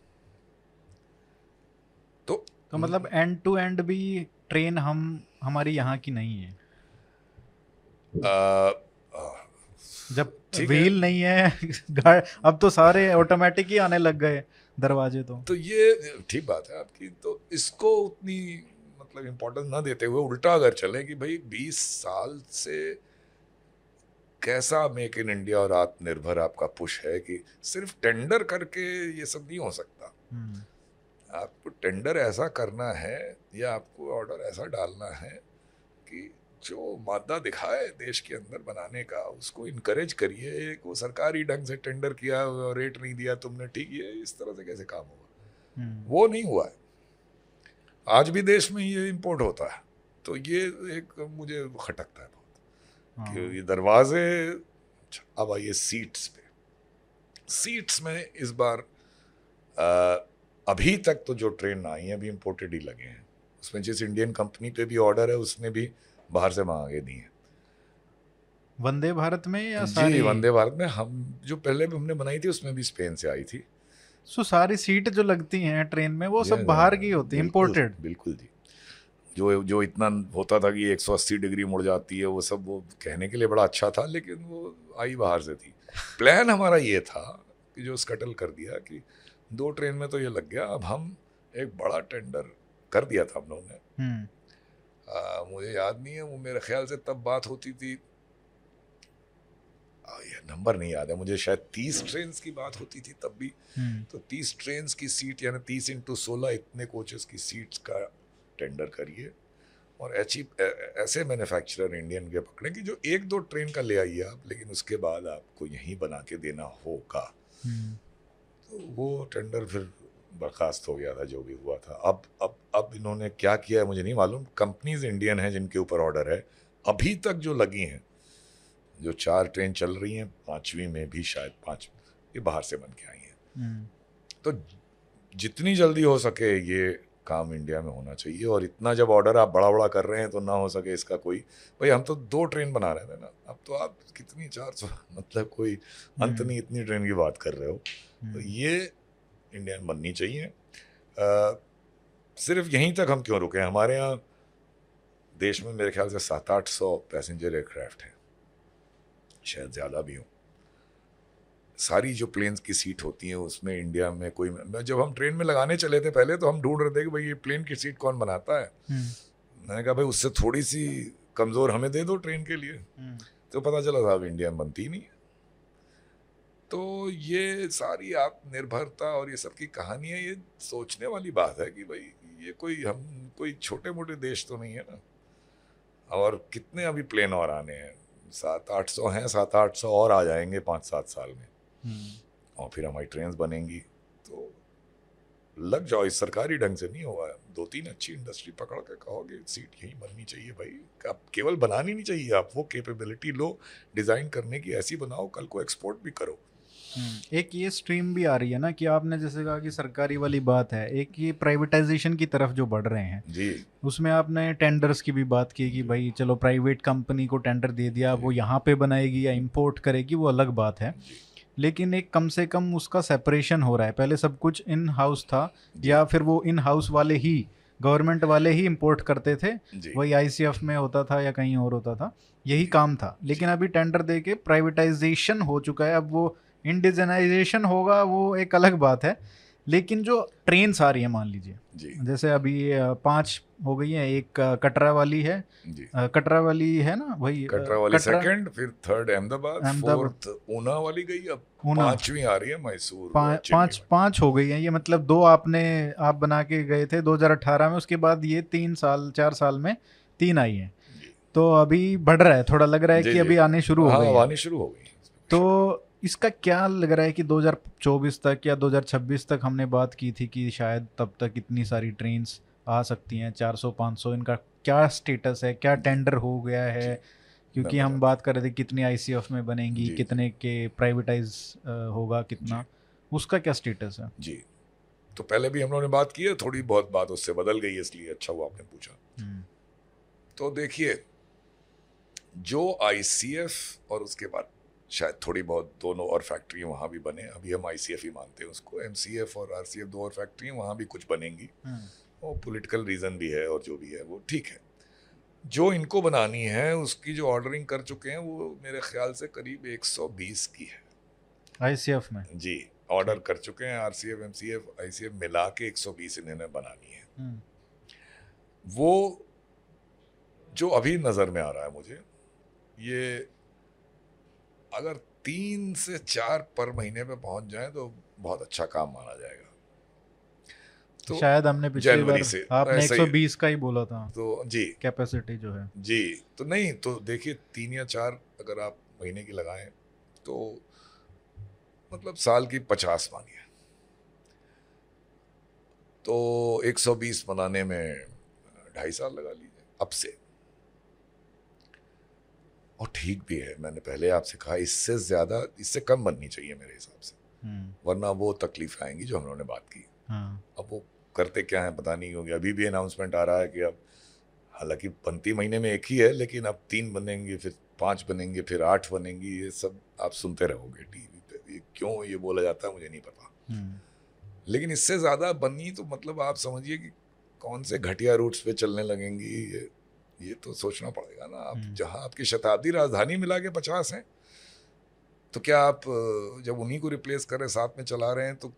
तो मतलब एंड टू एंड भी ट्रेन हमारी यहाँ की नहीं है। जब व्हील नहीं है अब तो सारे ऑटोमेटिक ही आने लग गए दरवाजे। तो ये ठीक बात है आपकी, तो इसको उतनी मतलब इम्पोर्टेंस ना देते हुए उल्टा अगर चले कि भाई 20 साल से कैसा मेक इन इंडिया और आत्मनिर्भर आपका पुश है कि सिर्फ टेंडर करके ये सब नहीं हो सकता। आपको टेंडर ऐसा करना है या आपको ऑर्डर ऐसा डालना है कि जो मादा दिखाए देश के अंदर बनाने का उसको इनकरेज करिए। वो सरकारी ढंग से टेंडर किया और रेट नहीं दिया तुमने, ठीक है, इस तरह से कैसे काम होगा। वो नहीं हुआ है, आज भी देश में ये इंपोर्ट होता है। तो ये एक मुझे खटकता है बहुत कि ये दरवाजे। अब आइए सीट्स में इस बार अभी तक तो जो ट्रेन आई है अभी इम्पोर्टेड ही लगे हैं। उसमें जिस इंडियन कंपनी पे भी ऑर्डर है उसने भी बाहर से मांग के दिए। वंदे भारत में या सारी? जी, वंदे भारत में हम जो पहले भी हमने बनाई थी उसमें भी स्पेन से आई थी। सो सारी सीट जो लगती हैं ट्रेन में वो सब बाहर की होती है, इम्पोर्टेड। बिल्कुल जी, जो इतना होता था कि 180 डिग्री मुड़ जाती है वो सब, वो कहने के लिए बड़ा अच्छा था लेकिन वो आई बाहर से थी। प्लान हमारा ये था कि जो स्कटल कर दिया कि दो ट्रेन में तो ये लग गया। अब हम एक बड़ा टेंडर कर दिया था हम लोगों ने, मुझे याद नहीं है, वो मेरे ख्याल से तब बात होती थी, ये नंबर नहीं याद है मुझे, शायद 30 ट्रेन की बात होती थी तब भी। तो 30 ट्रेन की सीट यानी 30 × 16 इतने कोचेस की सीट्स का टेंडर करिए और ऐसे मैन्युफैक्चरर इंडियन के पकड़ें कि जो एक दो ट्रेन का ले आइए आप, लेकिन उसके बाद आपको यहीं बना के देना होगा। तो वो टेंडर फिर बर्खास्त हो गया था जो भी हुआ था। अब इन्होंने क्या किया है मुझे नहीं मालूम। कंपनीज इंडियन हैं जिनके ऊपर ऑर्डर है, अभी तक जो लगी हैं, जो 4 ट्रेन चल रही हैं, 5वीं में भी शायद 5 ये बाहर से बन के आई हैं। तो जितनी जल्दी हो सके ये काम इंडिया में होना चाहिए। और इतना जब ऑर्डर आप बड़ा बड़ा कर रहे हैं तो ना हो सके इसका कोई, भाई हम तो 2 ट्रेन बना रहे थे ना, अब तो आप कितनी 400, मतलब कोई अंत नहीं, इतनी ट्रेन की बात कर रहे हो। तो ये इंडिया में बननी चाहिए। सिर्फ यहीं तक हम क्यों रुके? हमारे यहाँ देश में मेरे ख्याल से 700-800 पैसेंजर एयरक्राफ्ट हैं, शायद ज़्यादा भी हो। सारी जो प्लेन्स की सीट होती हैं उसमें इंडिया में कोई, जब हम ट्रेन में लगाने चले थे पहले तो हम ढूंढ रहे थे कि भाई ये प्लेन की सीट कौन बनाता है। मैंने कहा भाई उससे थोड़ी सी कमज़ोर हमें दे दो ट्रेन के लिए। तो पता चला साहब इंडिया में बनती नहीं है। तो ये सारी आत्मनिर्भरता और ये सब की कहानी है, ये सोचने वाली बात है कि भाई ये कोई हम कोई छोटे मोटे देश तो नहीं है ना। और कितने अभी प्लेन और आने हैं, 700-800 हैं, 700-800 और आ जाएंगे 5-7 साल में। और फिर हमारी ट्रेन्स बनेंगी। तो लग जाओ, इस सरकारी ढंग से नहीं हुआ है। 2-3 अच्छी इंडस्ट्री पकड़ के कहोगे सीट यही बननी चाहिए भाई, आप केवल बनानी नहीं चाहिए, आप वो कैपेबिलिटी लो डिज़ाइन करने की, ऐसी बनाओ कल को एक्सपोर्ट भी करो। एक ये स्ट्रीम भी आ रही है ना कि आपने जैसे कहा कि सरकारी वाली बात है, एक ये प्राइवेटाइजेशन की तरफ जो बढ़ रहे हैं जी, उसमें आपने टेंडर्स की भी बात की कि भाई चलो प्राइवेट कंपनी को टेंडर दे दिया, वो यहाँ पे बनाएगी या इंपोर्ट करेगी वो अलग बात है, लेकिन एक कम से कम उसका सेपरेशन हो रहा है। पहले सब कुछ इन हाउस था या फिर वो इन हाउस वाले ही गवर्नमेंट वाले ही इंपोर्ट करते थे, वही आईसीएफ में होता था या कहीं और होता था, यही काम था। लेकिन अभी टेंडर दे के प्राइवेटाइजेशन हो चुका है। अब वो इंडिजनाइजेशन होगा वो एक अलग बात है, लेकिन जो ट्रेन आ रही है मान लीजिए जैसे अभी 5 हो गई है, एक कटरा वाली है, कटरा वाली है ना, वही कटरा वाली सेकंड, फिर थर्ड अहमदाबाद, फोर्थ ऊना वाली गई, अब 5वीं आ रही है मैसूर। 5 हो गई है ये, मतलब 2 आपने आप बना के गए थे 2018 में, उसके बाद ये 4 साल में 3 आई है, तो अभी बढ़ रहा है, थोड़ा लग रहा है कि अभी आने शुरू हो गई, आने शुरू हो गई। तो इसका क्या लग रहा है कि 2024 तक या 2026 तक, हमने बात की थी कि शायद तब तक इतनी सारी ट्रेन्स आ सकती हैं, 400-500, इनका क्या स्टेटस है, क्या टेंडर हो गया है? क्योंकि हम बात कर रहे थे कितनी आईसीएफ में बनेंगी, कितने के प्राइवेटाइज होगा, कितना, उसका क्या स्टेटस है? जी, तो पहले भी हम लोगों ने बात की है, थोड़ी बहुत बात उससे बदल गई है, इसलिए अच्छा हुआ आपने पूछा। तो देखिए, जो आईसीएफ और उसके बाद शायद थोड़ी बहुत दोनों और फैक्ट्री वहाँ भी बने, अभी हम आईसीएफ ही मानते हैं उसको, एमसीएफ और आरसीएफ 2 और फैक्ट्री वहाँ भी कुछ बनेंगी, वो पॉलिटिकल रीज़न भी है और जो भी है वो ठीक है। जो इनको बनानी है उसकी जो ऑर्डरिंग कर चुके हैं वो मेरे ख्याल से करीब 120 की है आईसीएफ में, जी ऑर्डर कर चुके हैं, आरसीएफ एमसीएफ आईसीएफ मिला के 120 इन्होंने बनानी है। वो जो अभी नज़र में आ रहा है मुझे, ये अगर 3 से 4 पर महीने पे पहुंच जाए तो बहुत अच्छा काम माना जाएगा। तो शायद हमने पिछली बार से आपने 120 का ही बोला था, तो जी कैपेसिटी जो है जी, तो नहीं तो देखिए 3 या 4 अगर आप महीने की लगाएं तो मतलब साल की 50 मानिए, तो 120 बनाने में 2.5 साल लगा लीजिए अब से, और ठीक भी है। मैंने पहले आपसे कहा इससे ज़्यादा इससे कम बननी चाहिए मेरे हिसाब से, वरना वो तकलीफ आएंगी जो हम लोगों ने बात की। अब वो करते क्या है पता नहीं होगी, अभी भी अनाउंसमेंट आ रहा है कि अब हालांकि बनती महीने में 1 ही है, लेकिन अब 3 बनेंगी, फिर 5 बनेंगे, फिर 8 बनेंगी, ये सब आप सुनते रहोगे टीवी पे। ये क्यों ये बोला जाता है मुझे नहीं पता, लेकिन इससे ज़्यादा बनी तो मतलब आप समझिए कि कौन से घटिया रूट्स पे चलने लगेंगी, ये तो सोचना पड़ेगा ना। आप जहाँ आपकी शताब्दी राजधानी मिला के 50 हैं, तो क्या आप जब उन्हीं को रिप्लेस कर रहे साथ में चला रहे हैं तो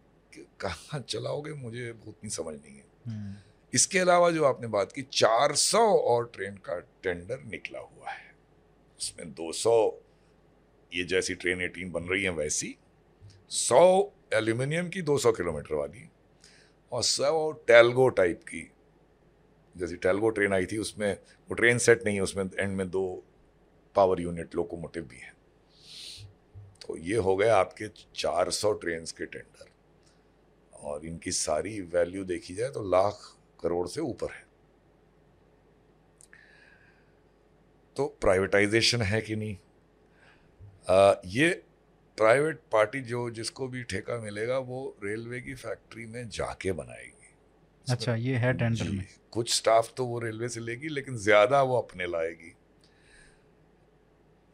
कहाँ चलाओगे, मुझे बहुत नहीं समझ नहीं है। इसके अलावा जो आपने बात की 400 और ट्रेन का टेंडर निकला हुआ है, उसमें 200 ये जैसी ट्रेन 18 बन रही है वैसी, 100 एल्यूमिनियम की 200 किलोमीटर वाली और 100 टैल्गो टाइप की, जैसे टैल्गो ट्रेन आई थी उसमें वो ट्रेन सेट नहीं है, उसमें एंड में 2 पावर यूनिट लोकोमोटिव भी हैं। तो ये हो गए आपके 400 ट्रेन्स के टेंडर, और इनकी सारी वैल्यू देखी जाए तो लाख करोड़ से ऊपर है। तो प्राइवेटाइजेशन है कि नहीं, ये प्राइवेट पार्टी जो जिसको भी ठेका मिलेगा वो रेलवे की फैक्ट्री में जाके बनाएगी। अच्छा, ये है टेंडर में कुछ स्टाफ तो वो रेलवे से लेगी, लेकिन ज़्यादा वो अपने लाएगी,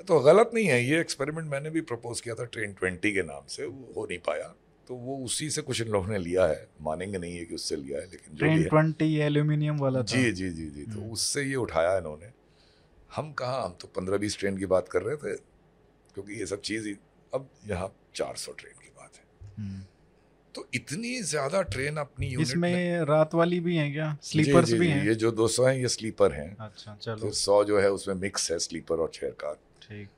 तो गलत नहीं है। ये एक्सपेरिमेंट मैंने भी प्रपोज किया था ट्रेन 20 के नाम से, वो हो नहीं पाया, तो वो उसी से कुछ इन लोगों ने लिया है, मानेंगे नहीं है कि उससे लिया है, लेकिन ट्रेन 20 एल्यूमिनियम वाला था। जी जी जी जी, तो उससे ये उठाया इन्होंने। हम कहाँ, हम तो 15-20 ट्रेन की बात कर रहे थे, क्योंकि ये सब चीज़ अब यहाँ 400 ट्रेन की बात है, तो इतनी ज्यादा ट्रेन अपनी यूनिट में। रात वाली भी हैं क्या? स्लीपर्स भी हैं? ये जो 200 हैं ये स्लीपर हैं। अच्छा, चलो। तो 100 जो है उसमें मिक्स है स्लीपर और चेयरकार। ठीक।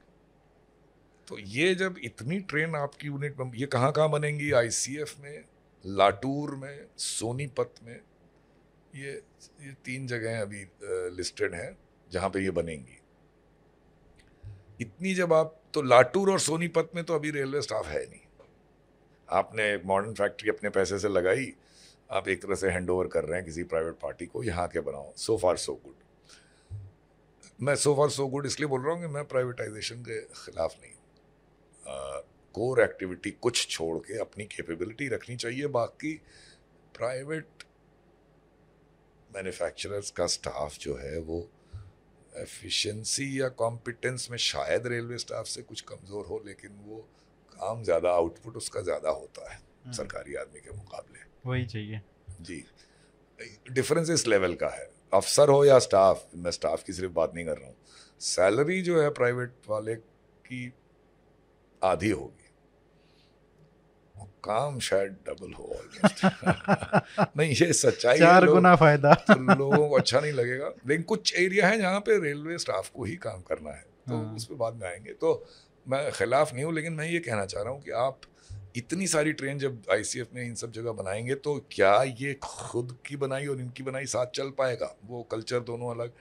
तो ये जब इतनी ट्रेन आपकी यूनिट में, ये कहाँ कहाँ बनेंगी? आईसीएफ में, लाटूर में, सोनीपत में, ये 3 जगह अभी लिस्टेड हैं जहाँ पे ये बनेंगी। इतनी जब आप, तो लाटूर और सोनीपत में तो अभी रेलवे स्टाफ है नहीं, आपने एक मॉडर्न फैक्ट्री अपने पैसे से लगाई, आप एक तरह से हैंडओवर कर रहे हैं किसी प्राइवेट पार्टी को, यहाँ के बनाओ। So far so good. मैं सो फार सो गुड इसलिए बोल रहा हूँ कि मैं प्राइवेटाइजेशन के खिलाफ नहीं हूँ। कोर एक्टिविटी कुछ छोड़ के अपनी कैपेबिलिटी रखनी चाहिए, बाकी प्राइवेट मैन्युफैक्चरर्स का स्टाफ जो है वो एफिशिएंसी या कॉम्पिटेंस में शायद रेलवे स्टाफ से कुछ कमज़ोर हो, लेकिन वो आम ज़्यादा आउटपुट उसका ज़्यादा होता है सरकारी आदमी के मुकाबले, वही चाहिए। जी, डिफरेंस इस लेवल का है, अफसर हो या स्टाफ, मैं स्टाफ की सिर्फ बात नहीं कर रहा हूँ, सैलरी जो है प्राइवेट वाले की आधी होगी, काम शायद डबल हो नहीं, ये सच्चाई है, 4 गुना फायदा तो लोगों को अच्छा नहीं लगेगा, लेकिन कुछ एरिया है जहाँ पे रेलवे स्टाफ को ही काम करना है, तो उस पर बाद में आएंगे। तो मैं खिलाफ नहीं हूँ, लेकिन मैं ये कहना चाह रहा हूँ कि आप इतनी सारी ट्रेन जब आईसीएफ में इन सब जगह बनाएंगे तो क्या ये खुद की बनाई और इनकी बनाई साथ चल पाएगा? वो कल्चर दोनों अलग।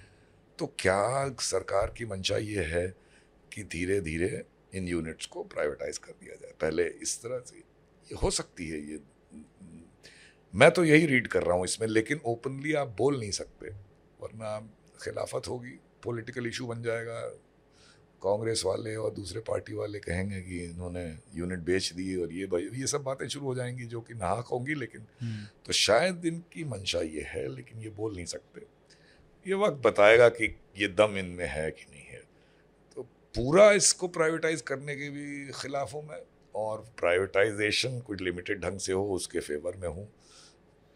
तो क्या सरकार की मंशा ये है कि धीरे धीरे इन यूनिट्स को प्राइवेटाइज कर दिया जाए? पहले इस तरह से हो सकती है, ये मैं तो यही रीड कर रहा हूँ इसमें, लेकिन ओपनली आप बोल नहीं सकते वरना खिलाफत होगी, पॉलिटिकल इशू बन जाएगा। कांग्रेस वाले और दूसरे पार्टी वाले कहेंगे कि इन्होंने यूनिट बेच दी और ये सब बातें शुरू हो जाएंगी जो कि नाहक होंगी। लेकिन तो शायद इनकी मंशा ये है, लेकिन ये बोल नहीं सकते, ये वक्त बताएगा कि ये दम इनमें है कि नहीं है। तो पूरा इसको प्राइवेटाइज करने के भी खिलाफ हूँ मैं, और प्राइवेटाइजेशन कुछ लिमिटेड ढंग से हो उसके फेवर में हूँ।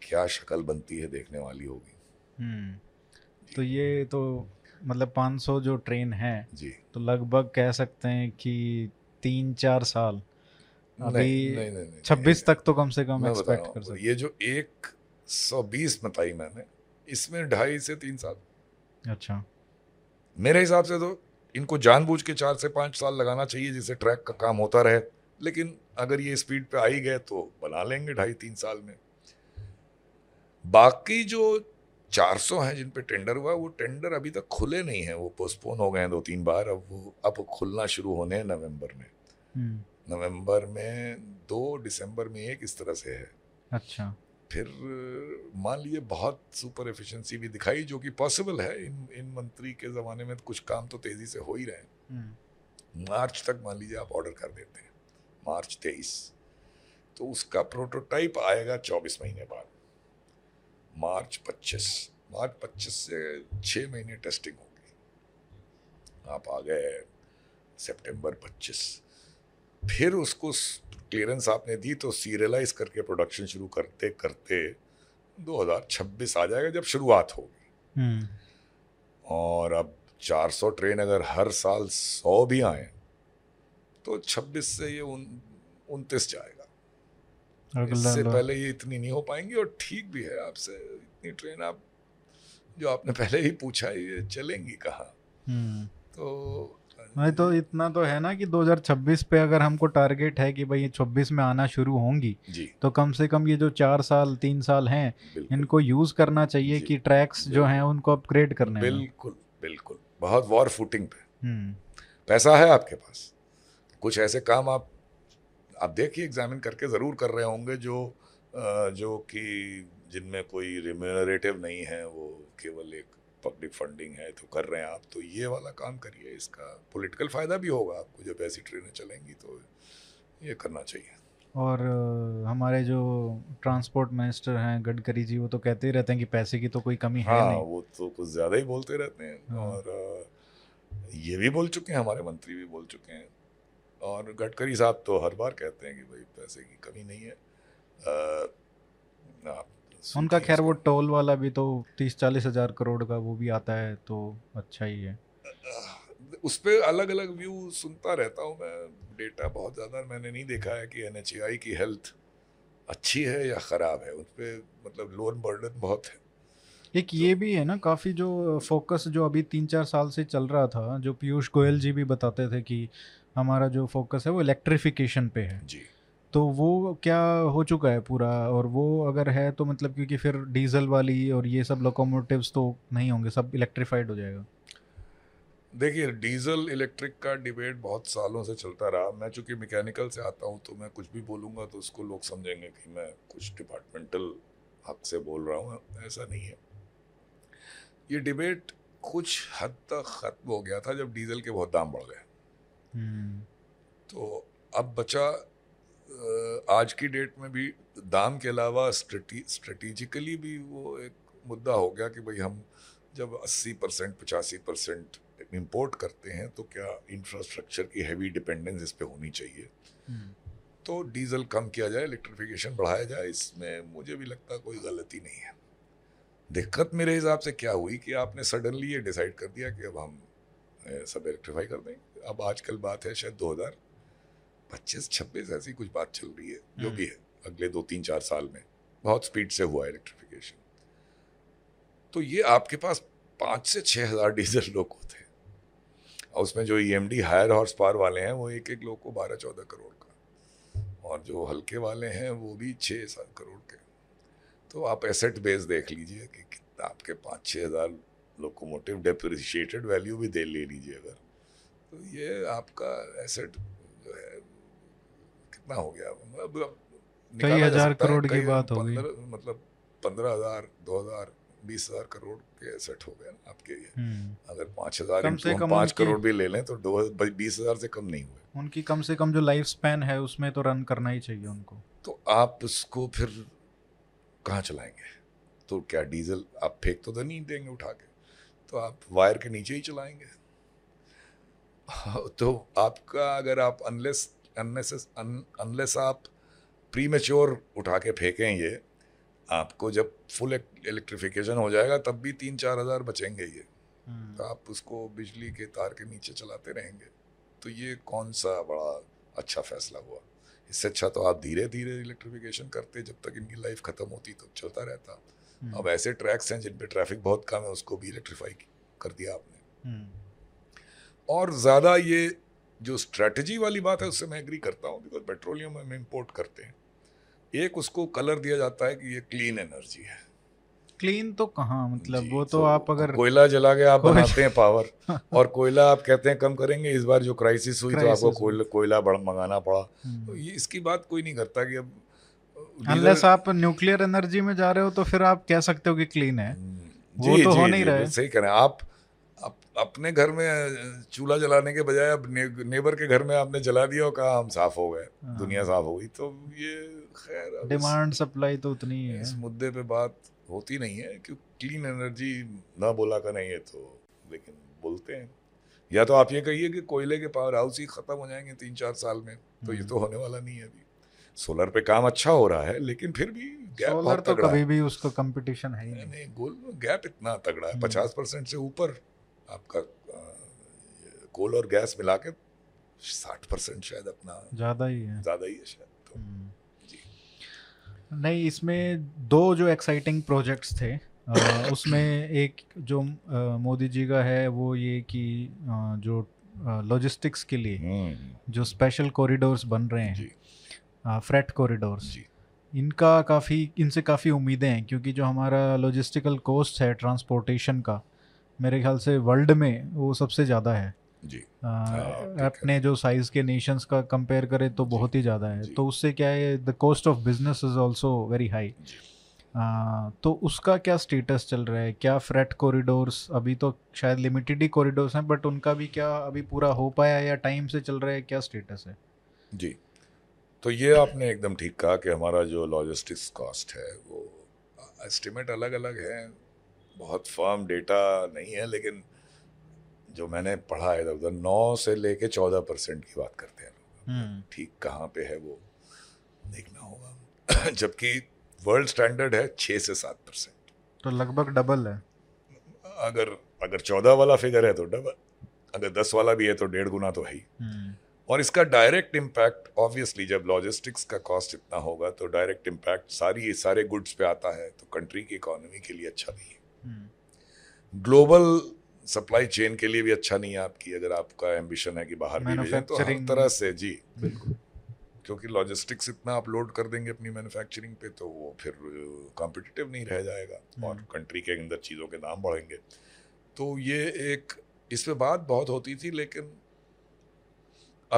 क्या शक्ल बनती है देखने वाली होगी। तो ये तो मतलब 500 जो ट्रेन है जी, तो लगभग कह सकते हैं कि 3-4 साल, अभी 26 तक तो कम से कम एक्सपेक्ट कर सकते हैं। ये जो 120 बताई मैंने, इसमें 2.5 से 3 साल। अच्छा, मेरे हिसाब से तो इनको जानबूझ के 4 से 5 साल लगाना चाहिए जिससे ट्रैक का काम होता रहे, लेकिन अगर ये स्पीड पे आई गए तो बना लेंगे 2.5-3 साल में। बाकी जो 400 हैं जिन पे टेंडर हुआ, वो टेंडर अभी तक खुले नहीं हैं, वो पोस्टपोन हो गए हैं 2-3 बार। अब खुलना शुरू होने हैं नवंबर में। नवंबर में 2 दिसंबर में 1 इस तरह से है। अच्छा, फिर मान लीजिए बहुत सुपर एफिशिएंसी भी दिखाई जो कि पॉसिबल है। इन मंत्री के ज़माने में कुछ काम तो तेज़ी से हो ही रहे हैं। मार्च तक मान लीजिए आप ऑर्डर कर देते हैं, मार्च 23, तो उसका प्रोटोटाइप आएगा 24 महीने बाद, मार्च 25। मार्च 25 से 6 महीने टेस्टिंग होगी, आप आ गए सितंबर 25। फिर उसको क्लियरेंस आपने दी तो सीरियलाइज करके प्रोडक्शन शुरू करते करते 2026 आ जाएगा जब शुरुआत होगी। और अब 400 ट्रेन अगर हर साल 100 भी आए तो 26 से ये 29 जाएगा, इससे पहले ये इतनी नहीं हो पाएंगी। और ठीक भी है आपसे, इतनी ट्रेन आप जो आपने पहले ही पूछा ये चलेंगी कहाँ? तो नहीं तो इतना तो है ना कि 2026 पे अगर हमको टारगेट है कि भाई ये 26 में आना शुरू होंगी तो कम से कम ये जो 4 साल 3 साल हैं इनको यूज़ करना चाहिए कि ट्रैक्स जो हैं उनको अपग्रेड करने। बिल्कुल बिल्कुल, बहुत वॉर फुटिंग पे पैसा है आपके पास, कुछ ऐसे काम आप देखिए एग्जामिन करके ज़रूर कर रहे होंगे जो कि जिनमें कोई रिम्यूनरेटिव नहीं है, वो केवल एक पब्लिक फंडिंग है तो कर रहे हैं आप। तो ये वाला काम करिए, इसका पॉलिटिकल फ़ायदा भी होगा आपको जब ऐसी ट्रेनें चलेंगी, तो ये करना चाहिए। और हमारे जो ट्रांसपोर्ट मिनिस्टर हैं गडकरी जी, वो तो कहते ही रहते हैं कि पैसे की तो कोई कमी है नहीं। वो तो कुछ ज़्यादा ही बोलते रहते हैं, और ये भी बोल चुके हैं, हमारे मंत्री भी बोल चुके हैं। और गडकरी साहब तो हर बार कहते हैं कि भाई पैसे की कमी नहीं है। उनका खैर वो टोल वाला भी तो 30-40 हज़ार करोड़ का वो भी आता है, तो अच्छा ही है। उस पर अलग अलग व्यू सुनता रहता हूँ मैं, डेटा बहुत ज़्यादा मैंने नहीं देखा है कि NHAI की हेल्थ अच्छी है या ख़राब है। उस पर मतलब लोन बर्डन बहुत है। एक तो ये भी है ना काफ़ी जो फोकस जो अभी 3-4 साल से चल रहा था, जो पीयूष गोयल जी भी बताते थे कि हमारा जो फोकस है वो इलेक्ट्रिफिकेशन पे है जी, तो वो क्या हो चुका है पूरा? और वो अगर है तो मतलब क्योंकि फिर डीजल वाली और ये सब लोकोमोटिव्स तो नहीं होंगे, सब इलेक्ट्रीफाइड हो जाएगा। देखिए, डीजल इलेक्ट्रिक का डिबेट बहुत सालों से चलता रहा। मैं चूँकि मैकेनिकल से आता हूँ तो मैं कुछ भी बोलूँगा तो उसको लोग समझेंगे कि मैं कुछ डिपार्टमेंटल हक से बोल रहा हूँ, ऐसा नहीं है। ये डिबेट कुछ हद तक ख़त्म हो गया था जब डीजल के बहुत दाम बढ़ गए। तो अब बचा आज की डेट में भी दाम के अलावा स्ट्रेटिजिकली भी वो एक मुद्दा हो गया कि भाई हम जब 80% 85% इम्पोर्ट करते हैं तो क्या इंफ्रास्ट्रक्चर की हैवी डिपेंडेंस इस पे होनी चाहिए? तो डीज़ल कम किया जाए, इलेक्ट्रिफिकेशन बढ़ाया जाए, इसमें मुझे भी लगता कोई गलती नहीं है। दिक्कत मेरे हिसाब से क्या हुई कि आपने सडनली ये डिसाइड कर दिया कि अब हम सब इलेक्ट्रीफाई कर देंगे। अब आजकल बात है शायद 2025-26 ऐसी कुछ बात चल रही है, जो भी है अगले 2-3-4 साल में बहुत स्पीड से हुआ है इलेक्ट्रीफिकेशन। तो ये आपके पास 5 से 6 हज़ार डीजल लोको थे और उसमें जो EMD हायर हॉर्स पावर वाले हैं वो 1-1 लोग को 12-14 करोड़ का, और जो हल्के वाले हैं वो भी 6-7 करोड़ के। तो आप एसेट बेस देख लीजिए कि कितना आपके 5-6 हज़ार लोकोमोटिव डेप्रिसिएटेड वैल्यू भी दे ले लीजिए अगर, तो ये आपका एसेट जो है कितना हो गया, मतलब कई हज़ार करोड़ की बात हो गई, मतलब 15,000, 2,000, 20,000 करोड़ के एसेट हो गए ना आपके ये। अगर 5,000 से कम 5 करोड़ भी ले लें तो 20,000 से कम नहीं हुए उनकी, कम से कम जो लाइफ स्पैन है उसमें तो रन करना ही चाहिए उनको। तो आप उसको फिर कहाँ चलाएंगे? तो क्या डीजल आप फेंक तो नहीं देंगे उठा के, तो आप वायर के नीचे ही चलाएंगे। तो आपका अगर आप अनलेस आप प्रीमेच्योर उठा के फेंकेंगे, आपको जब फुल इलेक्ट्रिफिकेशन हो जाएगा तब भी 3-4 हज़ार बचेंगे ये। तो आप उसको बिजली के तार के नीचे चलाते रहेंगे, तो ये कौन सा बड़ा अच्छा फैसला हुआ? इससे अच्छा तो आप धीरे धीरे इलेक्ट्रिफिकेशन करते, जब तक इनकी लाइफ ख़त्म होती तब चलता रहता। अब ऐसे ट्रैक्स हैं जिन पे ट्रैफिक बहुत कम है, उसको भी इलेक्ट्रीफाई कर दिया आपने। और ज़्यादा ये जो स्ट्रैटेजी वाली बात है उससे मैं एग्री करता हूँ, बिकॉज पेट्रोलियम हम इम्पोर्ट करते हैं, एक उसको कलर दिया जाता है कि ये क्लीन एनर्जी है। क्लीन तो कहाँ, मतलब वो तो आप अगर कोयला जला के आप बनाते हैं पावर, और कोयला आप कहते हैं कम करेंगे, इस बार जो क्राइसिस हुई तो आपको कोयला मंगाना पड़ा। तो ये इसकी बात कोई नहीं करता कि अब अनलेस आप न्यूक्लियर एनर्जी में जा रहे हो तो फिर आप कह सकते हो कि क्लीन है, वो तो हो नहीं रहा। सही कह रहे हैं आप, अपने घर में चूल्हा जलाने के बजाय अब नेबर के घर में आपने जला दिया और कहा हम साफ हो गए, दुनिया साफ हो गई। तो ये खैर डिमांड सप्लाई तो उतनी है, इस मुद्दे पे बात होती नहीं है, क्योंकि क्लीन एनर्जी ना बोला का नहीं है तो, लेकिन बोलते हैं। या तो आप ये कहिए कि कोयले के पावर हाउस ही ख़त्म हो जाएंगे 3-4 साल में, तो ये तो होने वाला नहीं है। अभी सोलर पे काम अच्छा हो रहा है, लेकिन फिर भी गैप सोलर तो कभी भी उसका कंपटीशन है ही नहीं, गोल गैप इतना तगड़ा है 50% से ऊपर आपका कोल और गैस मिला के 60% शायद अपना ज़्यादा ही है शायद। तो जी नहीं, इसमें 2 जो एक्साइटिंग प्रोजेक्ट्स थे उसमें एक जो मोदी जी का है वो ये कि जो लॉजिस्टिक्स के लिए जो स्पेशल कॉरिडोर्स बन रहे हैं, फ्रेट कॉरिडोर्स, इनका इनसे काफ़ी उम्मीदें हैं, क्योंकि जो हमारा लॉजिस्टिकल कॉस्ट है ट्रांसपोर्टेशन का, मेरे ख्याल से वर्ल्ड में वो सबसे ज़्यादा है जी। अपने जो साइज़ के नेशंस का कंपेयर करें तो बहुत ही ज़्यादा है। तो उससे क्या है, the cost of business is also very high. तो उसका क्या स्टेटस चल रहा है? क्या फ्रेट कॉरिडोर्स, अभी तो शायद लिमिटेड ही कॉरिडोर्स हैं, बट उनका भी क्या अभी पूरा हो पाया या टाइम से चल रहा है, क्या स्टेटस है? जी, तो ये आपने एकदम ठीक कहा कि हमारा जो लॉजिस्टिक्स कॉस्ट है वो एस्टिमेट अलग अलग है, बहुत फर्म डेटा नहीं है, लेकिन जो मैंने पढ़ा है उधर 9 से लेके 14% की बात करते हैं लोग। ठीक कहाँ पे है वो देखना होगा। जबकि वर्ल्ड स्टैंडर्ड है 6 से 7%, तो लगभग डबल है। अगर 14 वाला फिगर है तो डबल, अगर 10 वाला भी है तो 1.5 गुना तो है ही। और इसका डायरेक्ट इम्पैक्ट ऑब्वियसली, जब लॉजिस्टिक्स का कॉस्ट इतना होगा तो डायरेक्ट इम्पैक्ट सारे गुड्स पे आता है, तो कंट्री की इकोनॉमी के लिए अच्छा नहीं है, ग्लोबल सप्लाई चेन के लिए भी अच्छा नहीं है आपकी, अगर आपका एम्बिशन है कि बाहर भी भेजें तो हर तरह से। जी बिल्कुल, क्योंकि लॉजिस्टिक्स इतना अपलोड कर देंगे अपनी मैन्युफैक्चरिंग पे तो वो फिर कॉम्पिटिटिव नहीं रह जाएगा और कंट्री के अंदर चीज़ों के दाम बढ़ेंगे। तो ये एक इस पे बात बहुत होती थी, लेकिन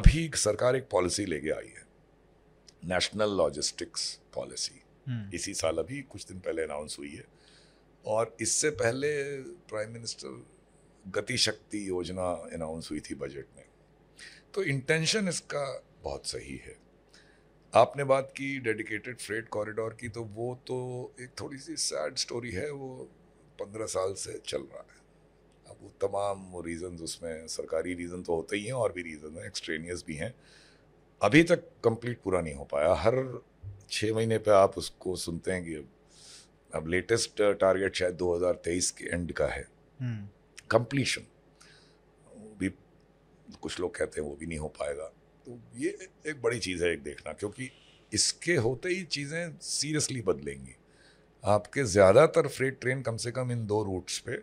अभी सरकार एक पॉलिसी लेके आई है, नेशनल लॉजिस्टिक्स पॉलिसी, इसी साल अभी कुछ दिन पहले अनाउंस हुई है। और इससे पहले प्राइम मिनिस्टर गति शक्ति योजना अनाउंस हुई थी बजट में। तो इंटेंशन इसका बहुत सही है। आपने बात की डेडिकेटेड फ्रेट कॉरिडोर की, तो वो तो एक थोड़ी सी सैड स्टोरी है, वो 15 साल से चल रहा है। अब वो तमाम रीज़न्स उसमें, सरकारी रीज़न तो होते ही हैं और भी रीज़न हैं, एक्सट्रेनियस भी हैं, अभी तक कंप्लीट पूरा नहीं हो पाया। हर 6 महीने पर आप उसको सुनते हैं कि अब लेटेस्ट टारगेट शायद 2023 के एंड का है कंप्लीशन। भी कुछ लोग कहते हैं वो भी नहीं हो पाएगा, तो ये एक बड़ी चीज़ है एक देखना, क्योंकि इसके होते ही चीज़ें सीरियसली बदलेंगी। आपके ज़्यादातर फ्रेट ट्रेन कम से कम इन दो रूट्स पे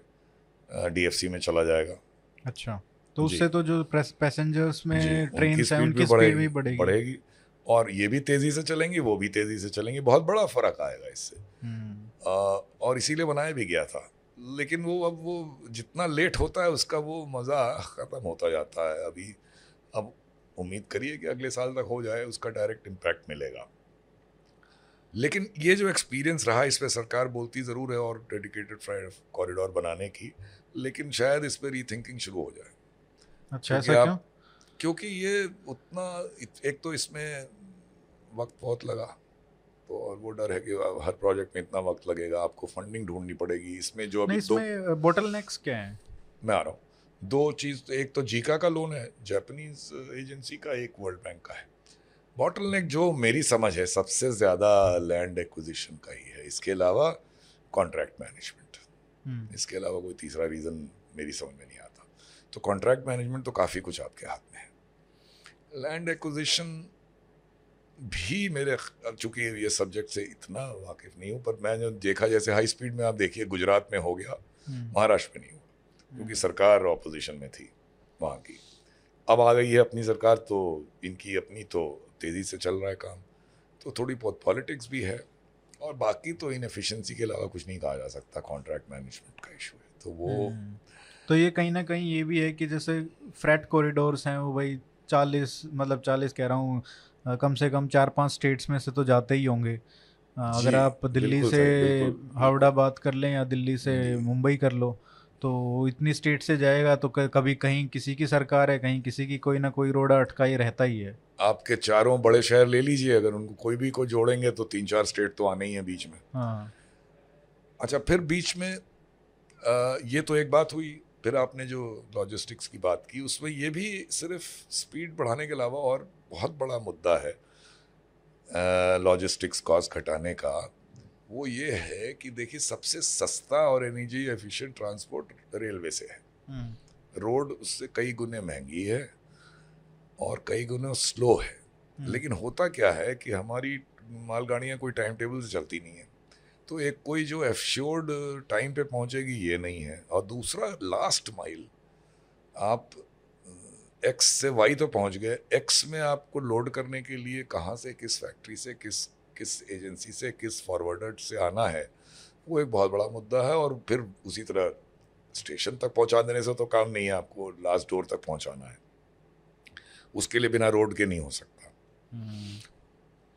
डीएफसी में चला जाएगा। अच्छा, तो उससे तो जो पैसेंजर्स में ट्रेन है उनकी स्पीड भी बढ़ेगी और ये भी तेज़ी से चलेंगी, वो भी तेज़ी से चलेंगी, बहुत बड़ा फ़र्क आएगा इससे। और इसीलिए बनाया भी गया था, लेकिन वो अब वो जितना लेट होता है उसका वो मज़ा ख़त्म होता जाता है। अभी अब उम्मीद करिए कि अगले साल तक हो जाए, उसका डायरेक्ट इम्पैक्ट मिलेगा। लेकिन ये जो एक्सपीरियंस रहा इस पर सरकार बोलती ज़रूर है और डेडिकेटेड फ्रेट कॉरिडोर बनाने की, लेकिन शायद इस पर रीथिंकिंग शुरू हो जाए। अच्छा, ऐसा क्यों? क्योंकि ये उतना, एक तो इसमें वक्त बहुत लगा, तो और वो डर है कि हर प्रोजेक्ट में इतना वक्त लगेगा, आपको फंडिंग ढूंढनी पड़ेगी। इसमें जो अभी दो बोटलनेक्स क्या हैं मैं आ रहा हूँ, दो चीज़, एक तो जीका का लोन है जापानीज एजेंसी का, एक वर्ल्ड बैंक का है। बॉटलनेक जो मेरी समझ है सबसे ज़्यादा लैंड एक्विजिशन का ही है, इसके अलावा कॉन्ट्रैक्ट मैनेजमेंट, इसके अलावा कोई तीसरा रीज़न मेरी समझ में नहीं आता। तो कॉन्ट्रैक्ट मैनेजमेंट तो काफ़ी कुछ आपके हाथ में है, लैंड एक्विजिशन भी मेरे, चूँकि ये सब्जेक्ट से इतना वाकिफ नहीं हूँ, पर मैं जो देखा जैसे हाई स्पीड में आप देखिए गुजरात में हो गया, महाराष्ट्र में नहीं हुआ क्योंकि सरकार ऑपोजिशन में थी वहाँ की। अब आ गई है अपनी सरकार, तो इनकी अपनी तो तेज़ी से चल रहा है काम, तो थोड़ी बहुत पॉलिटिक्स भी है और बाकी तो इनएफिशिएंसी के अलावा कुछ नहीं कहा जा सकता। कॉन्ट्रैक्ट मैनेजमेंट का इशू है, तो वो तो ये कहीं ना कहीं ये भी है कि जैसे फ्रेट कॉरिडोर्स हैं वो भाई 40, मतलब 40 कह रहा हूँ, कम से कम 4-5 स्टेट्स में से तो जाते ही होंगे। अगर आप दिल्ली से हावड़ा बात कर लें या दिल्ली से मुंबई कर लो, तो इतनी स्टेट से जाएगा, तो कभी कहीं किसी की सरकार है, कहीं किसी की कोई ना कोई रोड़ा अटका ही रहता ही है। आपके चारों बड़े शहर ले लीजिए, अगर उनको कोई भी को जोड़ेंगे तो 3-4 स्टेट तो आने ही है बीच में। हाँ। अच्छा, फिर बीच में ये तो एक बात हुई, फिर आपने जो लॉजिस्टिक्स की बात की उसमें ये भी सिर्फ स्पीड बढ़ाने के अलावा और बहुत बड़ा मुद्दा है लॉजिस्टिक्स कॉस्ट घटाने का, वो ये है कि देखिए सबसे सस्ता और एनर्जी एफिशिएंट ट्रांसपोर्ट रेलवे से है, रोड उससे कई गुने महंगी है और कई गुने स्लो है। लेकिन होता क्या है कि हमारी मालगाड़ियाँ कोई टाइम टेबल से चलती नहीं है, तो एक कोई जो एश्योर्ड टाइम पे पहुँचेगी ये नहीं है। और दूसरा लास्ट माइल, आप एक्स से वाई तो पहुँच गए, एक्स में आपको लोड करने के लिए कहाँ से, किस फैक्ट्री से, किस एजेंसी से, किस फॉरवर्डर से आना है, वो एक बहुत बड़ा मुद्दा है। और फिर उसी तरह स्टेशन तक पहुंचा देने से तो काम नहीं है, आपको लास्ट डोर तक पहुंचाना है, उसके लिए बिना रोड के नहीं हो सकता।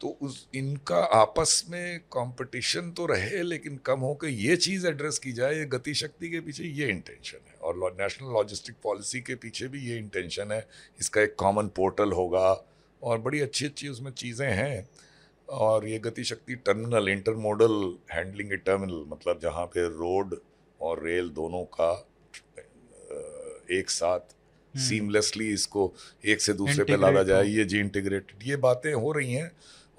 तो उस इनका आपस में कंपटीशन तो रहे लेकिन कम होकर ये चीज़ एड्रेस की जाए, ये गति शक्ति के पीछे ये इंटेंशन है और नेशनल लॉजिस्टिक पॉलिसी के पीछे भी ये इंटेंशन है। इसका एक कॉमन पोर्टल होगा और बड़ी अच्छी अच्छी उसमें चीज़ें हैं। और ये गति शक्ति टर्मिनल, इंटरमोडल हैंडलिंग टर्मिनल, मतलब जहाँ पे रोड और रेल दोनों का एक साथ सीमलेसली इसको एक से दूसरे पे लादा जाए, ये जी इंटीग्रेटेड, ये बातें हो रही हैं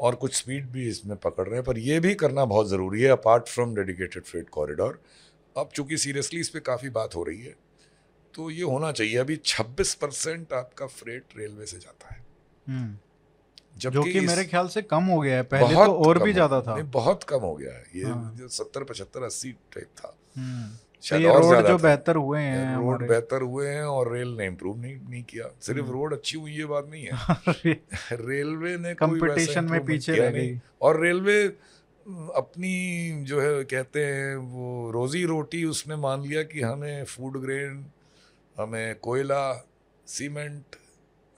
और कुछ स्पीड भी इसमें पकड़ रहे हैं, पर ये भी करना बहुत ज़रूरी है apart from dedicated freight corridor. अब चूँकि सीरियसली इस पर काफ़ी बात हो रही है तो ये होना चाहिए। अभी 26% आपका फ्रेट रेलवे से जाता है, जो कि मेरे ख्याल से कम हो गया है, पहले तो और भी ज्यादा था, बहुत कम हो गया है ये। हाँ। जो 70-75-80 टाइप था, शायद ये और रोड जो बेहतर हुए हैं, रोड बेहतर हुए हैं और रेल ने इम्प्रूव नहीं किया। सिर्फ रोड अच्छी हुई ये बात नहीं है, रेलवे ने कंपटीशन में पीछे रह गई। और रेलवे अपनी जो है कहते हैं वो रोजी रोटी, उसने मान लिया कि हमें फूड ग्रेन, हमें कोयला, सीमेंट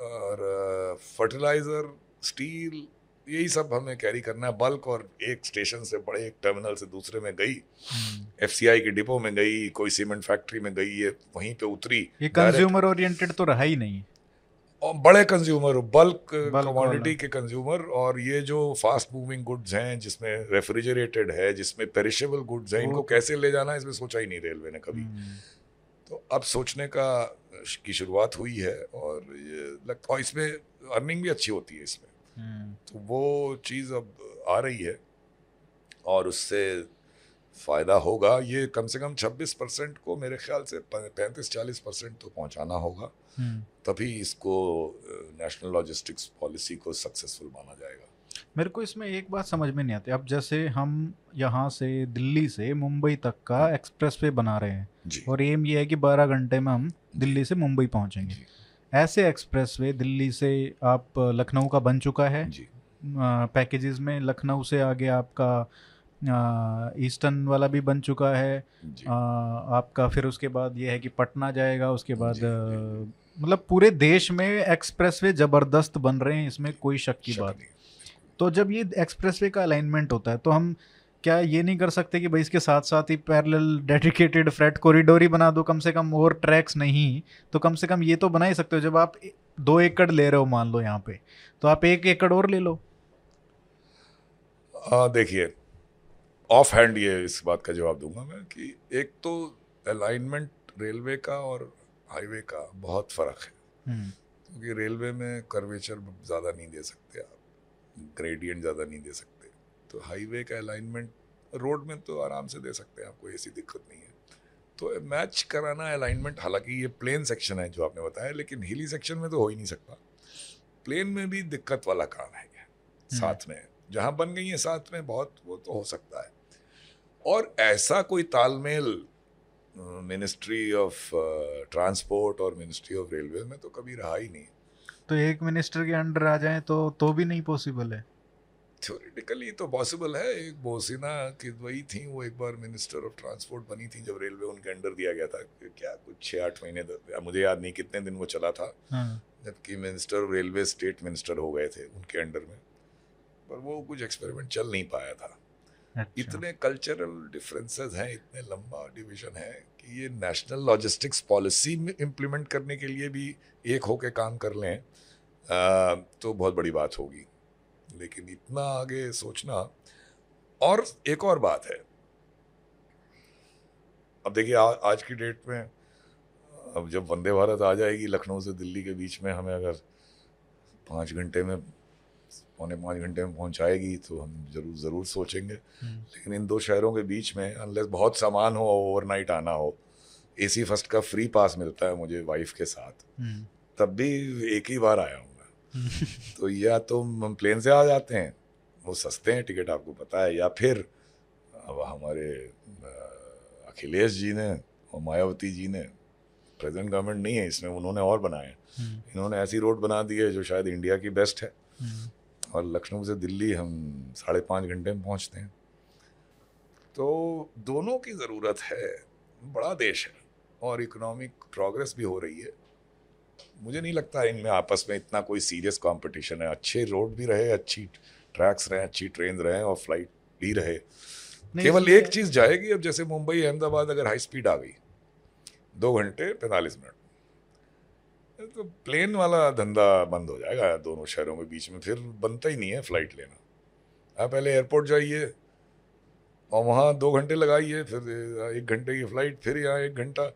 और फर्टिलाइजर, स्टील, यही सब हमें कैरी करना है बल्क। और एक स्टेशन से बड़े एक टर्मिनल से दूसरे में गई, एफसीआई के डिपो में गई, कोई सीमेंट फैक्ट्री में गई, ये वहीं पे उतरी। ये कंज्यूमर ओरिएंटेड तो रहा ही नहीं, और बड़े कंज्यूमर बल्क कमोडिटी के कंज्यूमर। और ये जो फास्ट मूविंग गुड्स हैं जिसमें रेफ्रिजरेटेड है, जिसमें पेरिशेबल गुड्स हैं, इनको कैसे ले जाना है इसमें सोचा ही नहीं रेलवे ने कभी। तो अब सोचने का की शुरुआत हुई है और ये लगता, और इसमें अर्निंग भी अच्छी होती है इसमें। तो वो चीज़ अब आ रही है और उससे फ़ायदा होगा। ये कम से कम 26% को मेरे ख्याल से 35-40% तो पहुंचाना होगा, तभी इसको नेशनल लॉजिस्टिक्स पॉलिसी को सक्सेसफुल माना जाएगा। मेरे को इसमें एक बात समझ में नहीं आती, अब जैसे हम यहाँ से दिल्ली से मुंबई तक का एक्सप्रेस वे बना रहे हैं और एम ये है कि 12 घंटे में हम दिल्ली से मुंबई पहुँचेंगे। ऐसे एक्सप्रेस वे दिल्ली से आप लखनऊ का बन चुका है पैकेजेस में, लखनऊ से आगे आपका ईस्टर्न वाला भी बन चुका है आपका, फिर उसके बाद ये है कि पटना जाएगा, उसके बाद मतलब पूरे देश में एक्सप्रेसवे ज़बरदस्त बन रहे हैं, इसमें कोई शक की बात नहीं। तो जब ये एक्सप्रेसवे का अलाइनमेंट होता है तो हम क्या ये नहीं कर सकते कि भाई इसके साथ साथ ही पैरेलल डेडिकेटेड फ्रेट कॉरिडोर ही बना दो कम से कम, और ट्रैक्स नहीं तो कम से कम ये तो बना ही सकते हो। जब आप 2 एकड़ ले रहे हो मान लो यहाँ पे, तो आप 1 एकड़ और ले लो। देखिए ऑफ हैंड ये इस बात का जवाब दूंगा मैं कि एक तो अलाइनमेंट रेलवे का और हाईवे का बहुत फ़र्क है, क्योंकि रेलवे में कर्वेचर ज़्यादा नहीं दे सकते आप, ग्रेडियंट ज़्यादा नहीं दे सकते, तो हाईवे का अलाइनमेंट रोड में तो आराम से दे सकते हैं, आपको ऐसी दिक्कत नहीं है। तो मैच कराना अलाइनमेंट, हालांकि ये प्लेन सेक्शन है जो आपने बताया, लेकिन हिली सेक्शन में तो हो ही नहीं सकता। प्लेन में भी दिक्कत वाला काम है, साथ में जहाँ बन गई है साथ में बहुत, वो तो हो सकता है। और ऐसा कोई तालमेल मिनिस्ट्री ऑफ ट्रांसपोर्ट और मिनिस्ट्री ऑफ रेलवे में तो कभी रहा ही नहीं। तो एक मिनिस्टर के अंडर आ जाए तो भी नहीं पॉसिबल है। थ्योरेटिकली तो पॉसिबल है। एक बोसिना की वही थी, वो एक बार मिनिस्टर ऑफ ट्रांसपोर्ट बनी थी जब रेलवे उनके अंडर दिया गया था, क्या कुछ 6-8 महीने, मुझे याद नहीं कितने दिन वो चला था, जबकि minister of railway state minister हो गए थे उनके अंडर में, पर वो कुछ एक्सपेरिमेंट चल नहीं पाया था। अच्छा। इतने कल्चरल डिफरेंसेस हैं, इतने लंबा डिवीजन है कि ये नेशनल लॉजिस्टिक्स पॉलिसी में इम्प्लीमेंट करने के लिए भी एक होके काम कर लें तो बहुत बड़ी बात होगी, लेकिन इतना आगे सोचना। और एक और बात है, अब देखिए आज की डेट में, अब जब वंदे भारत आ जाएगी लखनऊ से दिल्ली के बीच में, हमें अगर 5.5 घंटे में पहुंचाएगी तो हम ज़रूर सोचेंगे। लेकिन इन दो शहरों के बीच में अनलेस बहुत सामान हो, ओवरनाइट आना हो, एसी फर्स्ट का फ्री पास मिलता है मुझे वाइफ के साथ, तब भी एक ही बार आया हूँ मैं। तो या तो हम प्लेन से आ जाते हैं, वो सस्ते हैं टिकट आपको पता है, या फिर अब हमारे अखिलेश जी ने और मायावती जी ने, प्रेजेंट गवर्नमेंट नहीं है इसमें, उन्होंने और बनाए, इन्होंने ऐसी रोड बना दी है जो शायद इंडिया की बेस्ट है, और लखनऊ से दिल्ली हम 5.5 घंटे में पहुंचते हैं। तो दोनों की ज़रूरत है, बड़ा देश है और इकोनॉमिक प्रोग्रेस भी हो रही है। मुझे नहीं लगता है इनमें आपस में इतना कोई सीरियस कंपटीशन है। अच्छे रोड भी रहे, अच्छी ट्रैक्स रहे, अच्छी ट्रेन रहे और फ्लाइट भी रहे। केवल एक चीज़ जाएगी, अब जैसे मुंबई अहमदाबाद अगर हाई स्पीड आ गई 2 घंटे 45 मिनट, तो प्लेन वाला धंधा बंद हो जाएगा दोनों शहरों के बीच में, फिर बनता ही नहीं है फ्लाइट लेना। आप पहले एयरपोर्ट जाइए और वहाँ 2 घंटे लगाइए, फिर 1 घंटे की फ़्लाइट, फिर यहाँ 1 घंटा,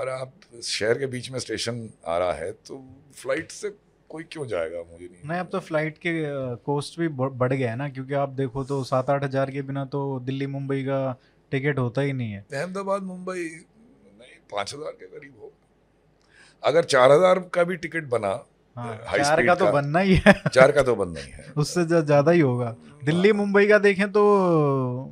और आप शहर के बीच में स्टेशन आ रहा है, तो फ्लाइट से कोई क्यों जाएगा, मुझे नहीं। अब तो फ्लाइट के कॉस्ट भी बढ़ गया है ना, क्योंकि आप देखो तो 7-8 हज़ार के बिना तो दिल्ली मुंबई का टिकट होता ही नहीं है। अहमदाबाद मुंबई नहीं, 5,000 के करीब हो, अगर 4,000 का भी टिकट बना, हाँ, हाई स्पीड का तो बनना ही है, 4 का तो बनना ही है, उससे ज़्यादा ही होगा। दिल्ली मुंबई का देखें तो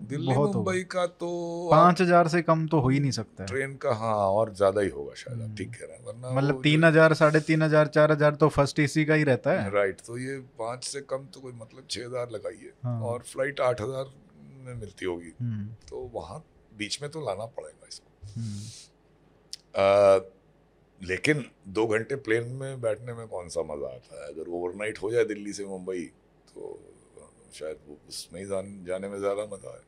दिल्ली मुंबई का तो 5,000 से कम तो हो ही नहीं सकता ट्रेन का। हाँ, और ज़्यादा ही होगा शायद, ठीक है ना, मतलब 3,000 3,500 4,000 तो फर्स्ट एसी का ही रहता है, राइट। तो ये 5 से कम तो कोई मतलब 6,000 लगाइए, और फ्लाइट 8,000 में मिलती होगी, तो वहाँ बीच में तो लाना पड़ेगा इसको। लेकिन 2 घंटे प्लेन में बैठने में कौन सा मज़ा आता है। अगर ओवरनाइट हो जाए दिल्ली से मुंबई तो शायद वो उसमें ही जाने में ज़्यादा मज़ा है।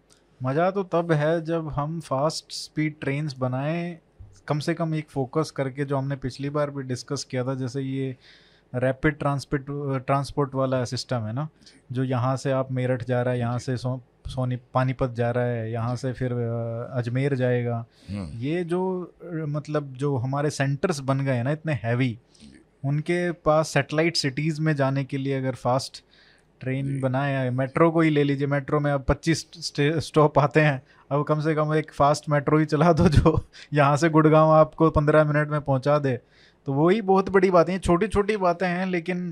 मज़ा तो तब है जब हम फास्ट स्पीड ट्रेन्स बनाएं, कम से कम एक फोकस करके, जो हमने पिछली बार भी डिस्कस किया था, जैसे ये रैपिड ट्रांसपोर्ट वाला सिस्टम है ना, जो यहाँ से आप मेरठ जा रहा है, यहाँ से पानीपत जा रहा है, यहाँ से फिर अजमेर जाएगा। ये जो मतलब जो हमारे सेंटर्स बन गए हैं ना इतने हैवी, उनके पास सैटेलाइट सिटीज़ में जाने के लिए अगर फास्ट ट्रेन बनाया है। मेट्रो को ही ले लीजिए, मेट्रो में अब 25 स्टॉप आते हैं, अब कम से कम एक फास्ट मेट्रो ही चला दो जो यहाँ से गुड़गांव आपको 15 मिनट में पहुँचा दे। तो वही बहुत बड़ी बातें हैं, छोटी छोटी बातें हैं लेकिन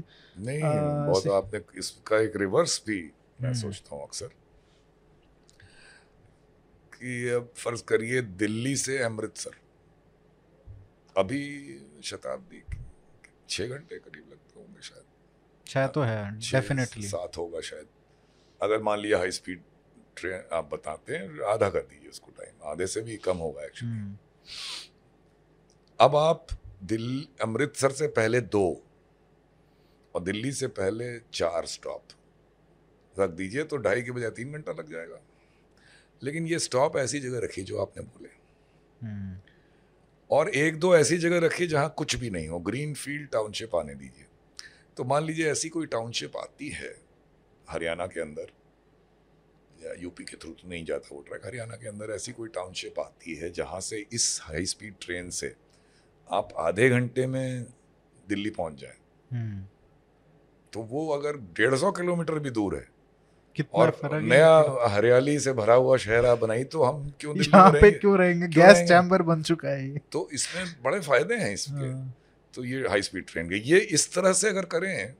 नहीं बहुत आपने इसका एक रिवर्स भी मैं सोचता हूँ अक्सर कि अब फर्ज करिए दिल्ली से अमृतसर अभी शताब्दी 6 घंटे करीब लगते होंगे शायद, शायद तो है डेफिनेटली 7 होगा शायद, अगर मान लिया हाई स्पीड ट्रेन आप बताते हैं आधा कर दीजिए उसको टाइम, आधे से भी कम होगा एक्चुअली। अब आप दिल्ली अमृतसर से पहले 2 और दिल्ली से पहले 4 स्टॉप रख दीजिए तो 2.5 के बजाय 3 घंटा लग जाएगा, लेकिन ये स्टॉप ऐसी जगह रखिए जो आपने बोले और 1-2 ऐसी जगह रखिए जहाँ कुछ भी नहीं हो, ग्रीन फील्ड टाउनशिप आने दीजिए। तो मान लीजिए ऐसी कोई टाउनशिप आती है हरियाणा के अंदर, या यूपी के थ्रू तो नहीं जाता वो ट्रैक, हरियाणा के अंदर ऐसी कोई टाउनशिप आती है जहाँ से इस हाई स्पीड ट्रेन से आप आधे घंटे में दिल्ली पहुंच जाए तो वो अगर 150 किलोमीटर भी दूर है कितना फर्क, नया हरियाली से भरा हुआ शहर आप बनाई तो हम क्यों यहाँ पे क्यों रहेंगे, गैस चैम्बर बन चुका है। तो इसमें बड़े फायदे हैं इसके, तो ये हाई स्पीड ट्रेन के ये इस तरह से अगर करें,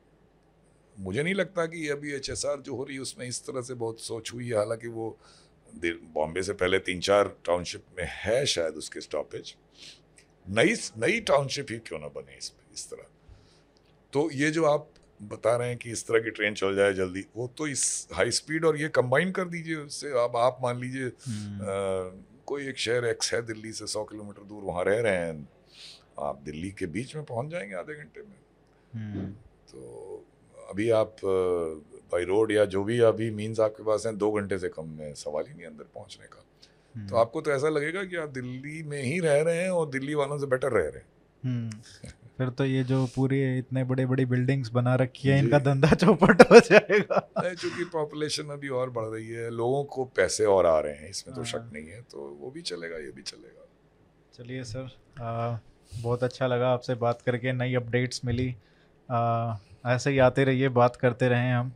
मुझे नहीं लगता कि अभी HSR जो हो रही है उसमें इस तरह से बहुत सोच हुई है, हालांकि वो बॉम्बे से पहले 3-4 टाउनशिप में है शायद उसके स्टॉपेज, नई टाउनशिप ही क्यों ना बने इस तरह। तो ये जो आप बता रहे हैं कि इस तरह की ट्रेन चल जाए जल्दी, वो तो इस हाई स्पीड और ये कंबाइन कर दीजिए उससे। अब आप मान लीजिए कोई एक शहर X है दिल्ली से 100 किलोमीटर दूर, वहाँ रह रहे हैं आप, दिल्ली के बीच में पहुँच जाएंगे आधे घंटे में। तो अभी आप बाई रोड या जो भी अभी मीन्स आपके पास हैं 2 घंटे से कम में सवाल ही नहीं अंदर पहुँचने का। तो आपको तो ऐसा लगेगा कि आप दिल्ली में ही रह रहे हैं और दिल्ली वालों से बेटर रह रहे हैं। फिर तो ये जो पूरी इतने बड़े बड़ी बिल्डिंग्स बना रखी है इनका धंधा चौपट हो जाएगा। चूंकि पॉपुलेशन अभी और बढ़ रही है, लोगों को पैसे और आ रहे हैं, इसमें तो शक नहीं है, तो वो भी चलेगा ये भी चलेगा। चलिए सर बहुत अच्छा लगा आपसे बात करके, नई अपडेट्स मिली, ऐसे ही आते रहिए, बात करते रहें हम।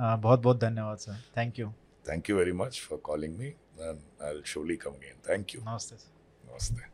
बहुत बहुत धन्यवाद sir, thank you. Thank you very much for calling me and I'll surely come again. Thank you. Namaste. Namaste.